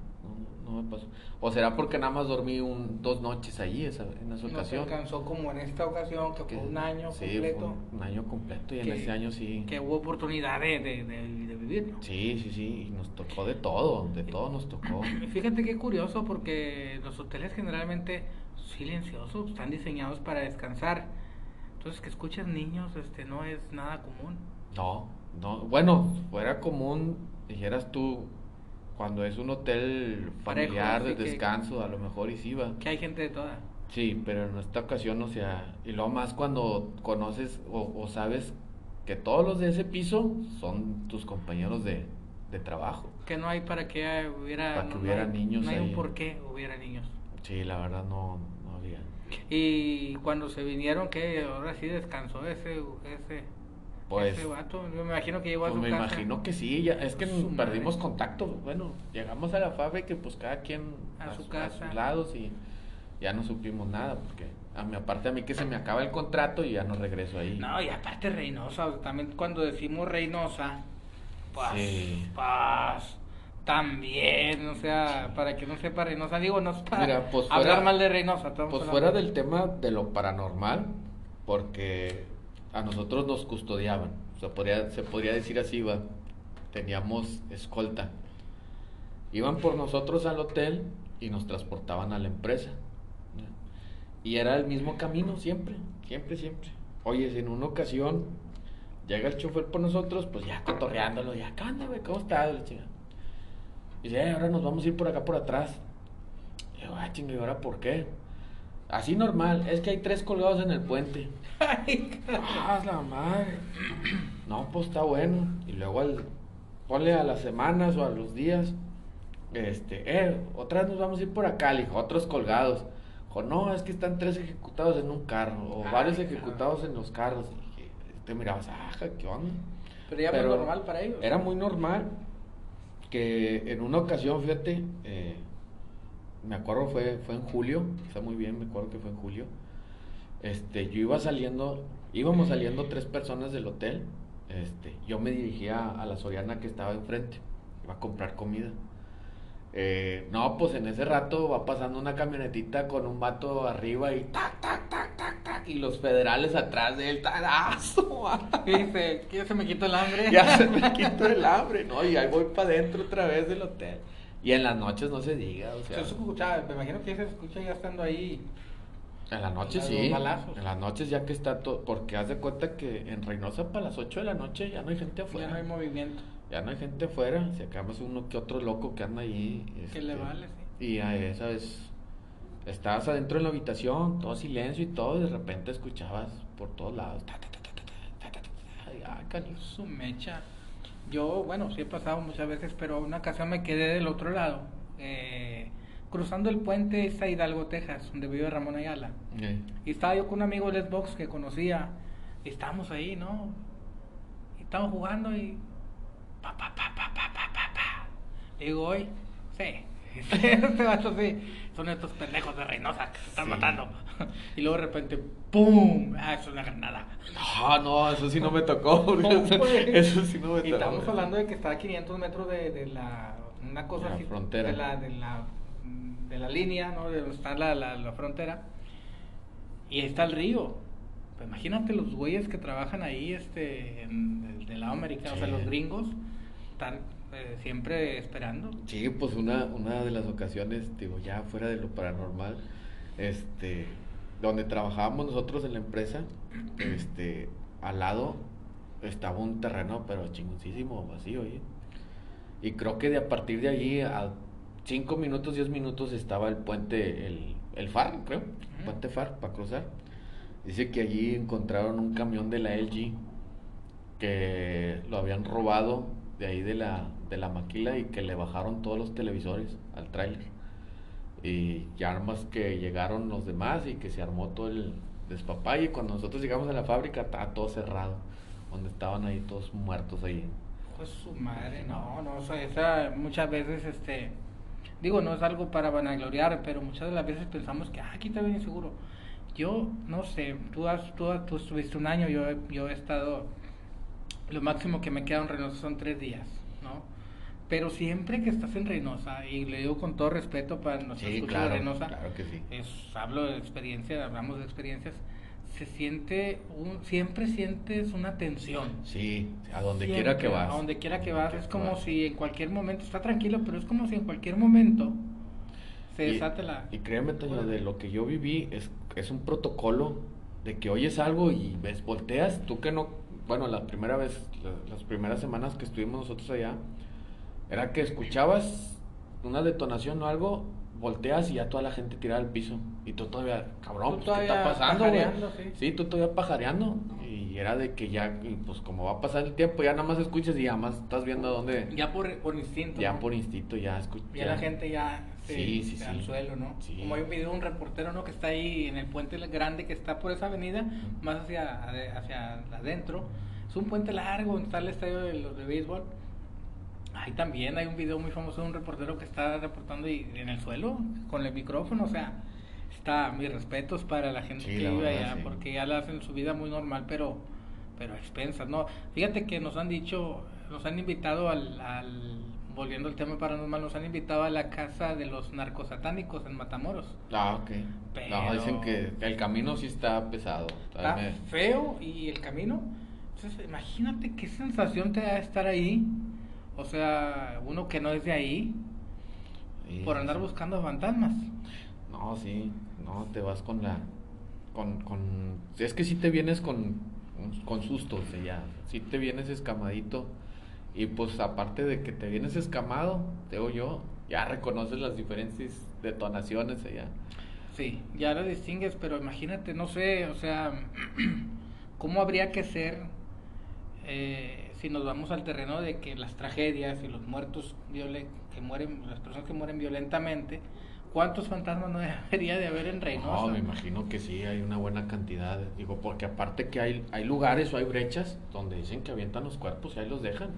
no me pasó. O será porque nada más dormí 2 noches allí en esa ocasión. No se alcanzó como en esta ocasión, que fue un año completo. Sí, un año completo, y en ese año sí. Que hubo oportunidades de vivirlo. Sí, y nos tocó de todo nos tocó. Fíjate qué curioso, porque los hoteles generalmente silenciosos están diseñados para descansar. Entonces que escuches niños, no es nada común. No, bueno, fuera común... Dijeras tú, cuando es un hotel familiar, de descanso, a lo mejor y sí va. Que hay gente de toda. Sí, pero en esta ocasión, o sea, y lo más cuando conoces o sabes que todos los de ese piso son tus compañeros de trabajo. Que no hay para que hubiera niños. No hay un por qué hubiera niños. Sí, la verdad no había. Y cuando se vinieron, que ahora sí descansó ese... Pues, ese vato, me imagino que llegó a su casa. Me imagino que sí, ya, es que perdimos contacto. Bueno, llegamos a la fábrica y pues cada quien a sus lados, y ya no supimos nada, porque aparte a mí que se me acaba el contrato y ya no regreso ahí. No, y aparte Reynosa, también cuando decimos Reynosa, también, o sea, para que no sepa Reynosa, digo, no es para hablar mal de Reynosa. Pues fuera del tema de lo paranormal, porque... A nosotros nos custodiaban, se podría decir así, teníamos escolta. Iban por nosotros al hotel y nos transportaban a la empresa. Y era el mismo camino siempre. Oye, en una ocasión Llega el chofer por nosotros, pues ya cotorreándolo, ya, ¿qué onda, güey? ¿Cómo estás? Y dice, ahora nos vamos a ir por acá, por atrás. Y digo, ah, chingue, ¿y ahora por qué? Así normal, es que hay 3 colgados en el puente. ¡Ay, ah, la madre! No, pues está bueno. Y luego, ponle a las semanas o a los días, otra vez nos vamos a ir por acá, le dijo, otros colgados. O no, es que están 3 ejecutados en un carro, o varios ejecutados en los carros. Te mirabas, ajá, ¿qué onda? Pero ya era normal para ellos. Era muy normal que en una ocasión, fíjate, me acuerdo fue en julio, está muy bien, me acuerdo que fue en julio. Yo íbamos saliendo 3 personas del hotel. Yo me dirigía a la Soriana que estaba enfrente, iba a comprar comida. No, pues en ese rato va pasando una camionetita con un vato arriba y tac, tac, tac, tac, tac, y los federales atrás de él, tarazo. Y dice, ¿qué? ¿Se me quitó el hambre? Ya se me quitó el hambre, ¿no? Y ahí voy para adentro otra vez del hotel. Y en las noches no se diga, o sea. Eso se escucha, me imagino que se escucha ya estando ahí. En la noche sí, en las noches ya que está todo, porque haz de cuenta que en Reynosa para las 8 de la noche ya no hay gente afuera. Ya no hay movimiento. Ya no hay gente afuera, se acaba uno que otro loco que anda ahí. Que le vale, sí. Y a esa vez, estabas adentro en la habitación, todo silencio y todo, y de repente escuchabas por todos lados. Ay, canijo. Su mecha. Yo, bueno, sí he pasado muchas veces, pero una ocasión me quedé del otro lado. Cruzando el puente está Hidalgo, Texas, donde vive Ramón Ayala. Okay. Y estaba yo con un amigo del Xbox que conocía, y estábamos ahí, ¿no? Y estábamos jugando y... Le digo, hoy, sí, este vato sí, son estos pendejos de Reynosa que se están matando. Y luego de repente, ¡pum! Ah, eso es una granada. No, eso sí no me tocó. Eso sí no me tocó. Y estamos hablando de que está a 500 metros de la, una cosa así, frontera. De la línea, ¿no? De donde está la frontera. Y ahí está el río. Pues imagínate los güeyes que trabajan ahí, del lado americano, sí. O sea, los gringos están siempre esperando. Sí, pues una de las ocasiones, digo, ya fuera de lo paranormal, donde trabajábamos nosotros en la empresa, al lado estaba un terreno, pero chingoncísimo, vacío, ¿eh? Y creo que a partir de allí, a 5 minutos, 10 minutos, estaba el puente, el FAR, creo, uh-huh. Puente FAR, para cruzar. Dice que allí encontraron un camión de la LG que lo habían robado de ahí de la maquila y que le bajaron todos los televisores al tráiler. Y ya más que llegaron los demás y que se armó todo el despapalle. Y cuando nosotros llegamos a la fábrica estaba todo cerrado, donde estaban ahí todos muertos ahí. Pues su madre, no, o sea, esa muchas veces digo, no es algo para vanagloriar, pero muchas de las veces pensamos que aquí está bien seguro. Yo no sé, tú estuviste un año, yo he estado, lo máximo que me queda en Reynosa son 3 días, ¿no? Pero siempre que estás en Reynosa, y le digo con todo respeto para nuestros sí, claro, de Reynosa, claro que sí. Hablamos de experiencias, siempre sientes una tensión. Sí, a donde siempre, quiera que vas. A donde quiera que vas, es como vas. Si en cualquier momento, está tranquilo, pero es como si en cualquier momento... Y créeme, Toño, de lo que yo viví es un protocolo de que oyes algo y ves, volteas, tú que no, bueno, las primeras semanas que estuvimos nosotros allá, era que escuchabas una detonación o algo, volteas y ya toda la gente tirada al piso, y tú todavía, cabrón, ¿qué está pasando? Sí, tú todavía pajareando, y era de que ya, pues como va a pasar el tiempo, ya nada más escuchas y ya más estás viendo a dónde. Ya por instinto. Ya por instinto, ya escuchas. Ya la gente ya... Sí, al suelo, ¿no? Sí. Como hay un video de un reportero, ¿no? Que está ahí en el puente grande que está por esa avenida, más hacia adentro. Es un puente largo donde está el estadio de los de béisbol. Ahí también hay un video muy famoso de un reportero que está reportando y en el suelo con el micrófono. O sea, está, mis respetos para la gente que vive allá, sí. Porque ya la hacen su vida muy normal, pero a expensas, ¿no? Fíjate que nos han invitado volviendo al tema paranormal, nos han invitado a la casa de los narcosatánicos en Matamoros. Ah, ok. Pero... dicen que el camino sí está pesado. Está feo y el camino. Entonces, imagínate qué sensación te da estar ahí. O sea, uno que no es de ahí, sí, por andar buscando fantasmas. No, sí, no, te vas con la... es que sí te vienes con... con sustos, o sea, ya, si te vienes escamadito. Y pues aparte de que te vienes escamado, te digo yo, ya reconoces las diferentes detonaciones allá. Sí, ya la distingues, pero imagínate, no sé, o sea, ¿cómo habría que ser si nos vamos al terreno de que las tragedias y los muertos que mueren, las personas que mueren violentamente, cuántos fantasmas no debería de haber en Reynosa? No, me imagino que sí, hay una buena cantidad, digo, porque aparte que hay lugares o hay brechas donde dicen que avientan los cuerpos y ahí los dejan.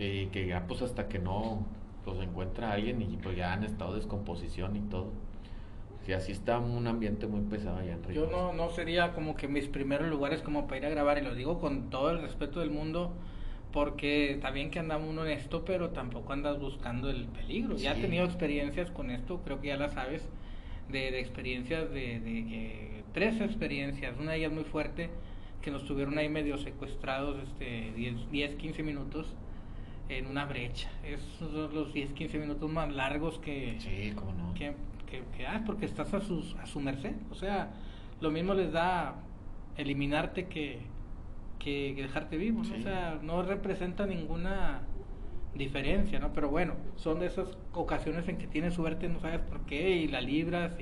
Y que ya pues hasta que no los encuentra alguien y pues ya han estado de descomposición y todo. Sí, así está un ambiente muy pesado allá en Reynosa. Yo no sería como que mis primeros lugares como para ir a grabar, y lo digo con todo el respeto del mundo, porque está bien que andamos uno en esto, pero tampoco andas buscando el peligro. Sí. Ya he tenido experiencias con esto, creo que ya las sabes, de experiencias de tres experiencias, una de ellas muy fuerte, que nos tuvieron ahí medio secuestrados 10-15 minutos en una brecha. Esos son los 10-15 minutos más largos que... Sí, cómo no. Porque estás a su merced. O sea, lo mismo les da eliminarte que dejarte vivo, ¿no? Sí. O sea, no representa ninguna diferencia, ¿no? Pero bueno, son de esas ocasiones en que tienes suerte, no sabes por qué, y la libras,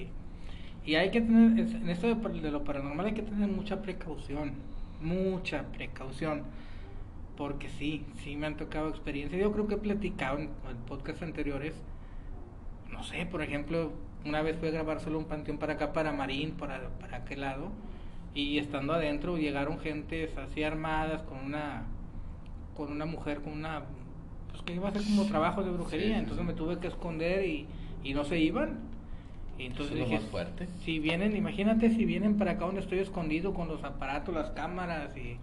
y hay que tener, en esto de lo paranormal hay que tener mucha precaución, porque sí me han tocado experiencias. Yo creo que he platicado en podcasts anteriores, no sé, por ejemplo, una vez fui a grabar solo un panteón para acá, para Marín, para aquel lado, y estando adentro llegaron gentes así armadas con una mujer, con una, pues que iba a hacer como trabajo de brujería, sí, entonces sí. Me tuve que esconder y no se iban, y entonces dije, si vienen, imagínate si vienen para acá donde estoy escondido con los aparatos, las cámaras, y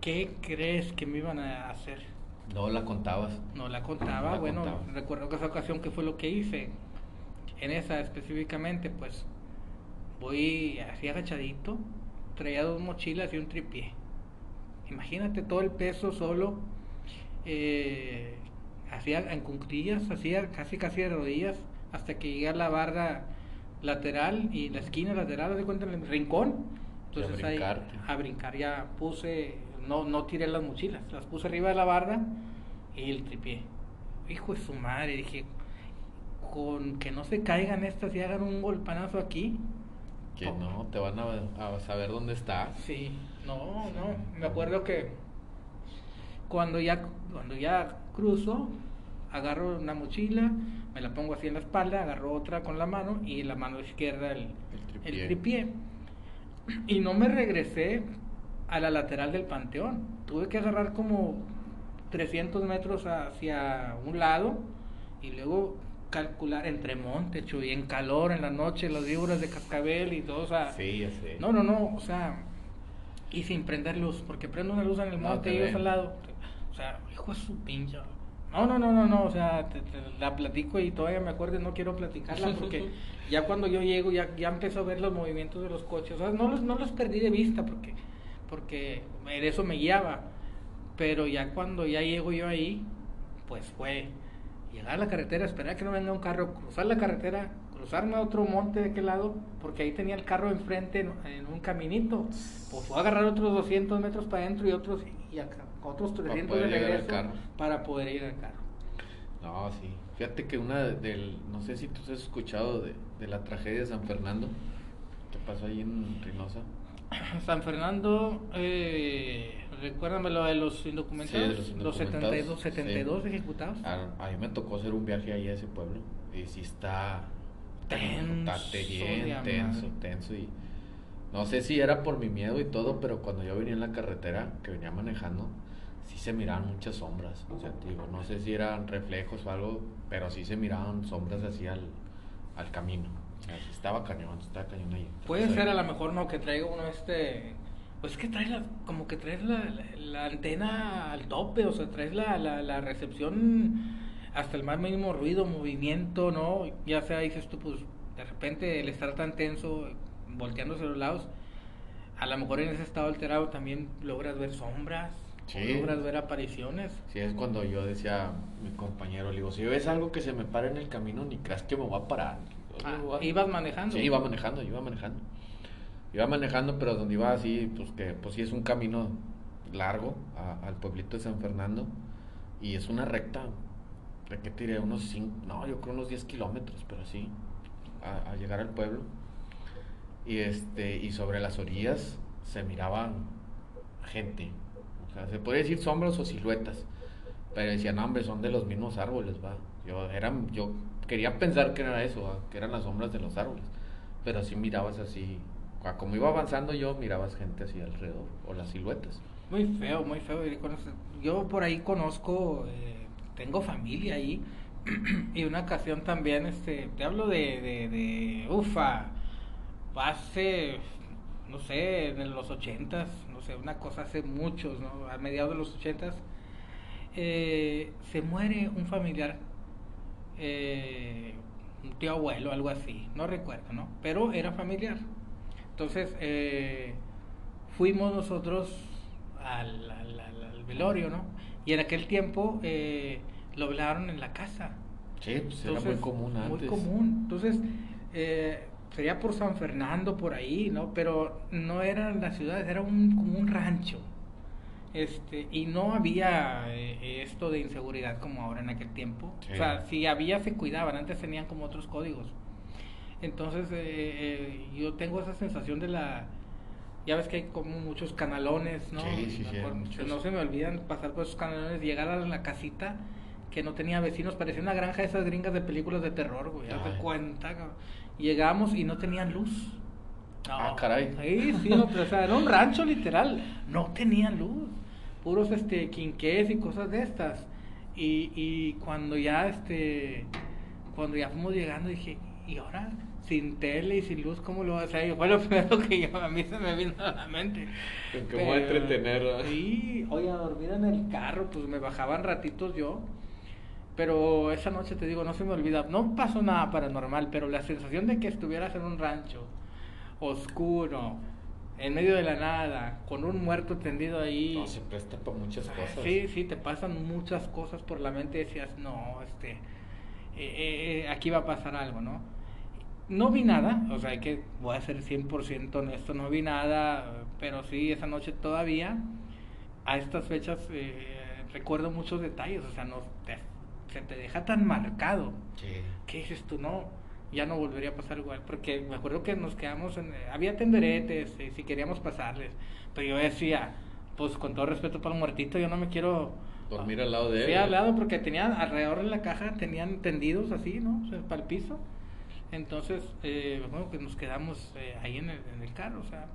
¿qué crees que me iban a hacer? No la contaba. Recuerdo que esa ocasión, ¿qué fue lo que hice? En esa específicamente, pues voy así agachadito, traía dos mochilas y un tripié. Imagínate todo el peso solo, hacía en cuclillas, hacía casi de rodillas, hasta que llegué a la barra lateral y la esquina lateral, de cuenta, en el rincón. Entonces ahí a brincar, ya puse, no tiré las mochilas, las puse arriba de la barra y el tripié. Hijo de su madre, dije, con que no se caigan estas y hagan un golpanazo aquí. Que no, te van a saber dónde está. Sí, no, me acuerdo que cuando ya cruzo, agarro una mochila, me la pongo así en la espalda, agarro otra con la mano y la mano izquierda el tripié. Y no me regresé a la lateral del panteón, tuve que agarrar como 300 metros hacia un lado y luego calcular entre monte, Chuy, en calor, en la noche, las víboras de cascabel y todo, o sea... Sí, ya sé. No, o sea, y sin prender luz, porque prendo una luz en el monte y ellos al lado, o sea, hijo de su pinche... No, o sea, te la platico y todavía me acuerdo, no quiero platicarla porque ya cuando yo llego ya empiezo a ver los movimientos de los coches, o sea, no los perdí de vista porque eso me guiaba, pero ya cuando ya llego yo ahí, pues fue... llegar a la carretera, esperar que no venga un carro, cruzar la carretera, cruzarme a otro monte de aquel lado, porque ahí tenía el carro enfrente en un caminito, pues fue a agarrar otros 200 metros para adentro y otros 300 de regreso para poder ir al carro. No, sí, fíjate que una no sé si tú has escuchado de la tragedia de San Fernando, que pasó ahí en Reynosa. San Fernando, recuérdame lo de los indocumentados, sí, los 72 sí. Ejecutados. A mí me tocó hacer un viaje ahí a ese pueblo y sí está tenso, y no sé si era por mi miedo y todo, pero cuando yo venía en la carretera, que venía manejando, sí se miraban muchas sombras, o sea, digo, no sé si eran reflejos o algo, pero sí se miraban sombras hacia al camino. Estaba cañón ahí. Puede ser, a lo mejor no, que traiga uno pues que traes la antena al tope, o sea, traes la recepción hasta el más mínimo ruido, movimiento, ¿no? Ya sea, dices tú, pues, de repente el estar tan tenso, volteándose a los lados, a lo mejor en ese estado alterado también logras ver sombras, sí. Logras ver apariciones. Sí, es cuando yo decía a mi compañero, le digo, si ves algo que se me para en el camino, ni creas que me va a parar. Ah, ¿ibas manejando? Sí, iba manejando. Iba manejando, pero donde iba así, pues que pues sí es un camino largo al pueblito de San Fernando. Y es una recta, ¿de qué tiré? Unos 10 kilómetros, pero sí, a llegar al pueblo. Y sobre las orillas se miraba gente. O sea, se puede decir sombras o siluetas. Pero decían, hombre, son de los mismos árboles, va. Yo quería pensar que era eso, ¿va? Que eran las sombras de los árboles. Pero sí mirabas así, como iba avanzando yo, mirabas gente así alrededor, o las siluetas. Muy feo, muy feo. Yo por ahí conozco, tengo familia ahí, y una ocasión también, te hablo de ufa, hace, no sé, en los 80s, no sé, una cosa hace muchos, ¿no? A mediados de los 80s, se muere un familiar, un tío abuelo, algo así, no recuerdo, ¿no? Pero era familiar. Entonces, fuimos nosotros al velorio, ¿no? Y en aquel tiempo lo velaron en la casa. Sí, pues era muy común antes. Muy común. Entonces, sería por San Fernando, por ahí, ¿no? Pero no eran las ciudades, era como un rancho. Y no había esto de inseguridad como ahora en aquel tiempo. Sí. O sea, si había, se cuidaban. Antes tenían como otros códigos. Entonces, yo tengo esa sensación de la... Ya ves que hay como muchos canalones, ¿no? Sí, muchos. No se me olvidan pasar por esos canalones, llegar a la casita que no tenía vecinos, parecía una granja de esas gringas de películas de terror, güey, ya te cuenta, cabrón. Llegamos y no tenían luz. No, ah, caray. Sí, no, pero, o sea, era un rancho literal, no tenían luz, puros quinqués y cosas de estas. Y cuando ya fuimos llegando dije, ¿y ahora? Sin tele y sin luz, ¿cómo lo vas a hacer? Fue lo primero que a mí se me vino a la mente. ¿En qué me voy a entretener? Sí, oye, a dormir en el carro, pues me bajaban ratitos yo. Pero esa noche, te digo, no se me olvida. No pasó nada paranormal, pero la sensación de que estuvieras en un rancho oscuro, en medio de la nada, con un muerto tendido ahí. No, se presta para muchas cosas. Sí, te pasan muchas cosas por la mente y decías, no, aquí va a pasar algo, ¿no? No vi nada, o sea, que voy a ser 100% honesto, no vi nada, pero sí, esa noche todavía, a estas fechas, recuerdo muchos detalles, o sea, se te deja tan marcado, sí. ¿Qué dices tú? No, ya no volvería a pasar igual, porque me acuerdo que nos quedamos, había tenderetes, si queríamos pasarles, pero yo decía, pues con todo respeto para el muertito, yo no me quiero... dormir al lado de él. Sí, al lado, porque tenían alrededor de la caja, tenían tendidos así, ¿no? O sea, para el piso. Entonces, bueno, que nos quedamos ahí en el carro, o sea,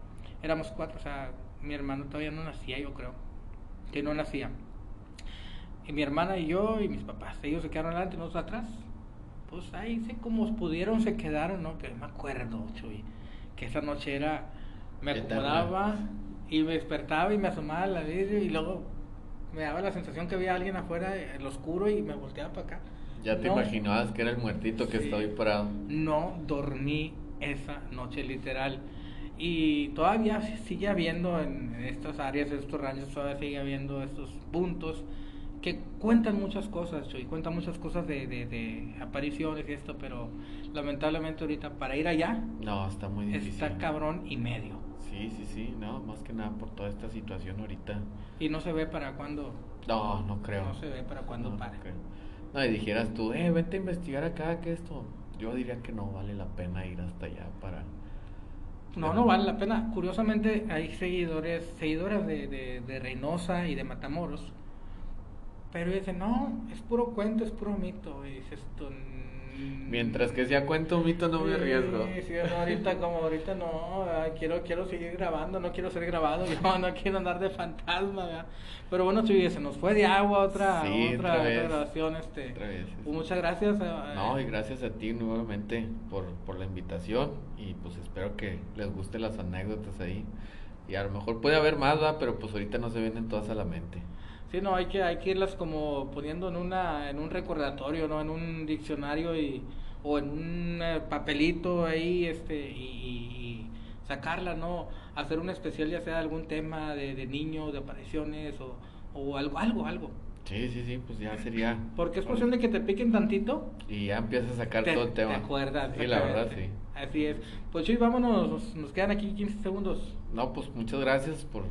éramos 4, o sea, mi hermano todavía no nacía, yo creo, que no nacía. Y mi hermana y yo y mis papás, ellos se quedaron adelante, nosotros atrás. Pues ahí, como pudieron, se quedaron, ¿no? Pero me acuerdo, Chuy, que esa noche era, me acomodaba y me despertaba y me asomaba a la vidrio y luego me daba la sensación que había alguien afuera en lo oscuro y me volteaba para acá. ¿Ya te imaginabas que era el muertito que estaba ahí parado? No dormí esa noche, literal. Y todavía sigue habiendo en estas áreas, en estos ranchos, todavía sigue habiendo estos puntos que cuentan muchas cosas, Chuy, cuentan muchas cosas de apariciones y esto, pero lamentablemente ahorita para ir allá... No, está muy difícil. Está cabrón y medio. Sí, no, más que nada por toda esta situación ahorita. ¿Y no se ve para cuándo? No, no creo. No se ve para cuándo para. No creo. No, y dijeras tú, vete a investigar acá, que esto... Yo diría que no vale la pena ir hasta allá para... No vale la pena. Curiosamente, hay seguidoras de Reynosa y de Matamoros. Pero dicen, no, es puro cuento, es puro mito. Y dices tú... Mientras que sea cuento, mito, no me arriesgo. Sí, ahorita no, quiero seguir grabando, no quiero ser grabado, no quiero andar de fantasma, ¿verdad? Pero bueno, Chuy, se nos fue de agua otra grabación. Pues, muchas gracias. No, y gracias a ti nuevamente por la invitación y pues espero que les gusten las anécdotas ahí. Y a lo mejor puede haber más, ¿verdad? Pero pues ahorita no se vienen todas a la mente. Sí, no, hay que irlas como poniendo en un recordatorio, ¿no? En un diccionario o en un papelito ahí, y sacarla, ¿no? Hacer un especial, ya sea algún tema de niños, de apariciones o algo. Sí, pues ya sería... Porque es cuestión de que te piquen tantito. Y ya empiezas a sacar todo el tema. ¿Te acuerdas? Sí, la verdad, sí. Así es. Pues Chuy, vámonos, nos quedan aquí 15 segundos. No, pues muchas gracias por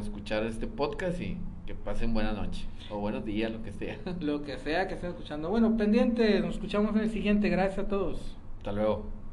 escuchar este podcast y que pasen buena noche o buenos días, lo que sea. Lo que sea que estén escuchando. Bueno, pendientes, nos escuchamos en el siguiente. Gracias a todos. Hasta luego.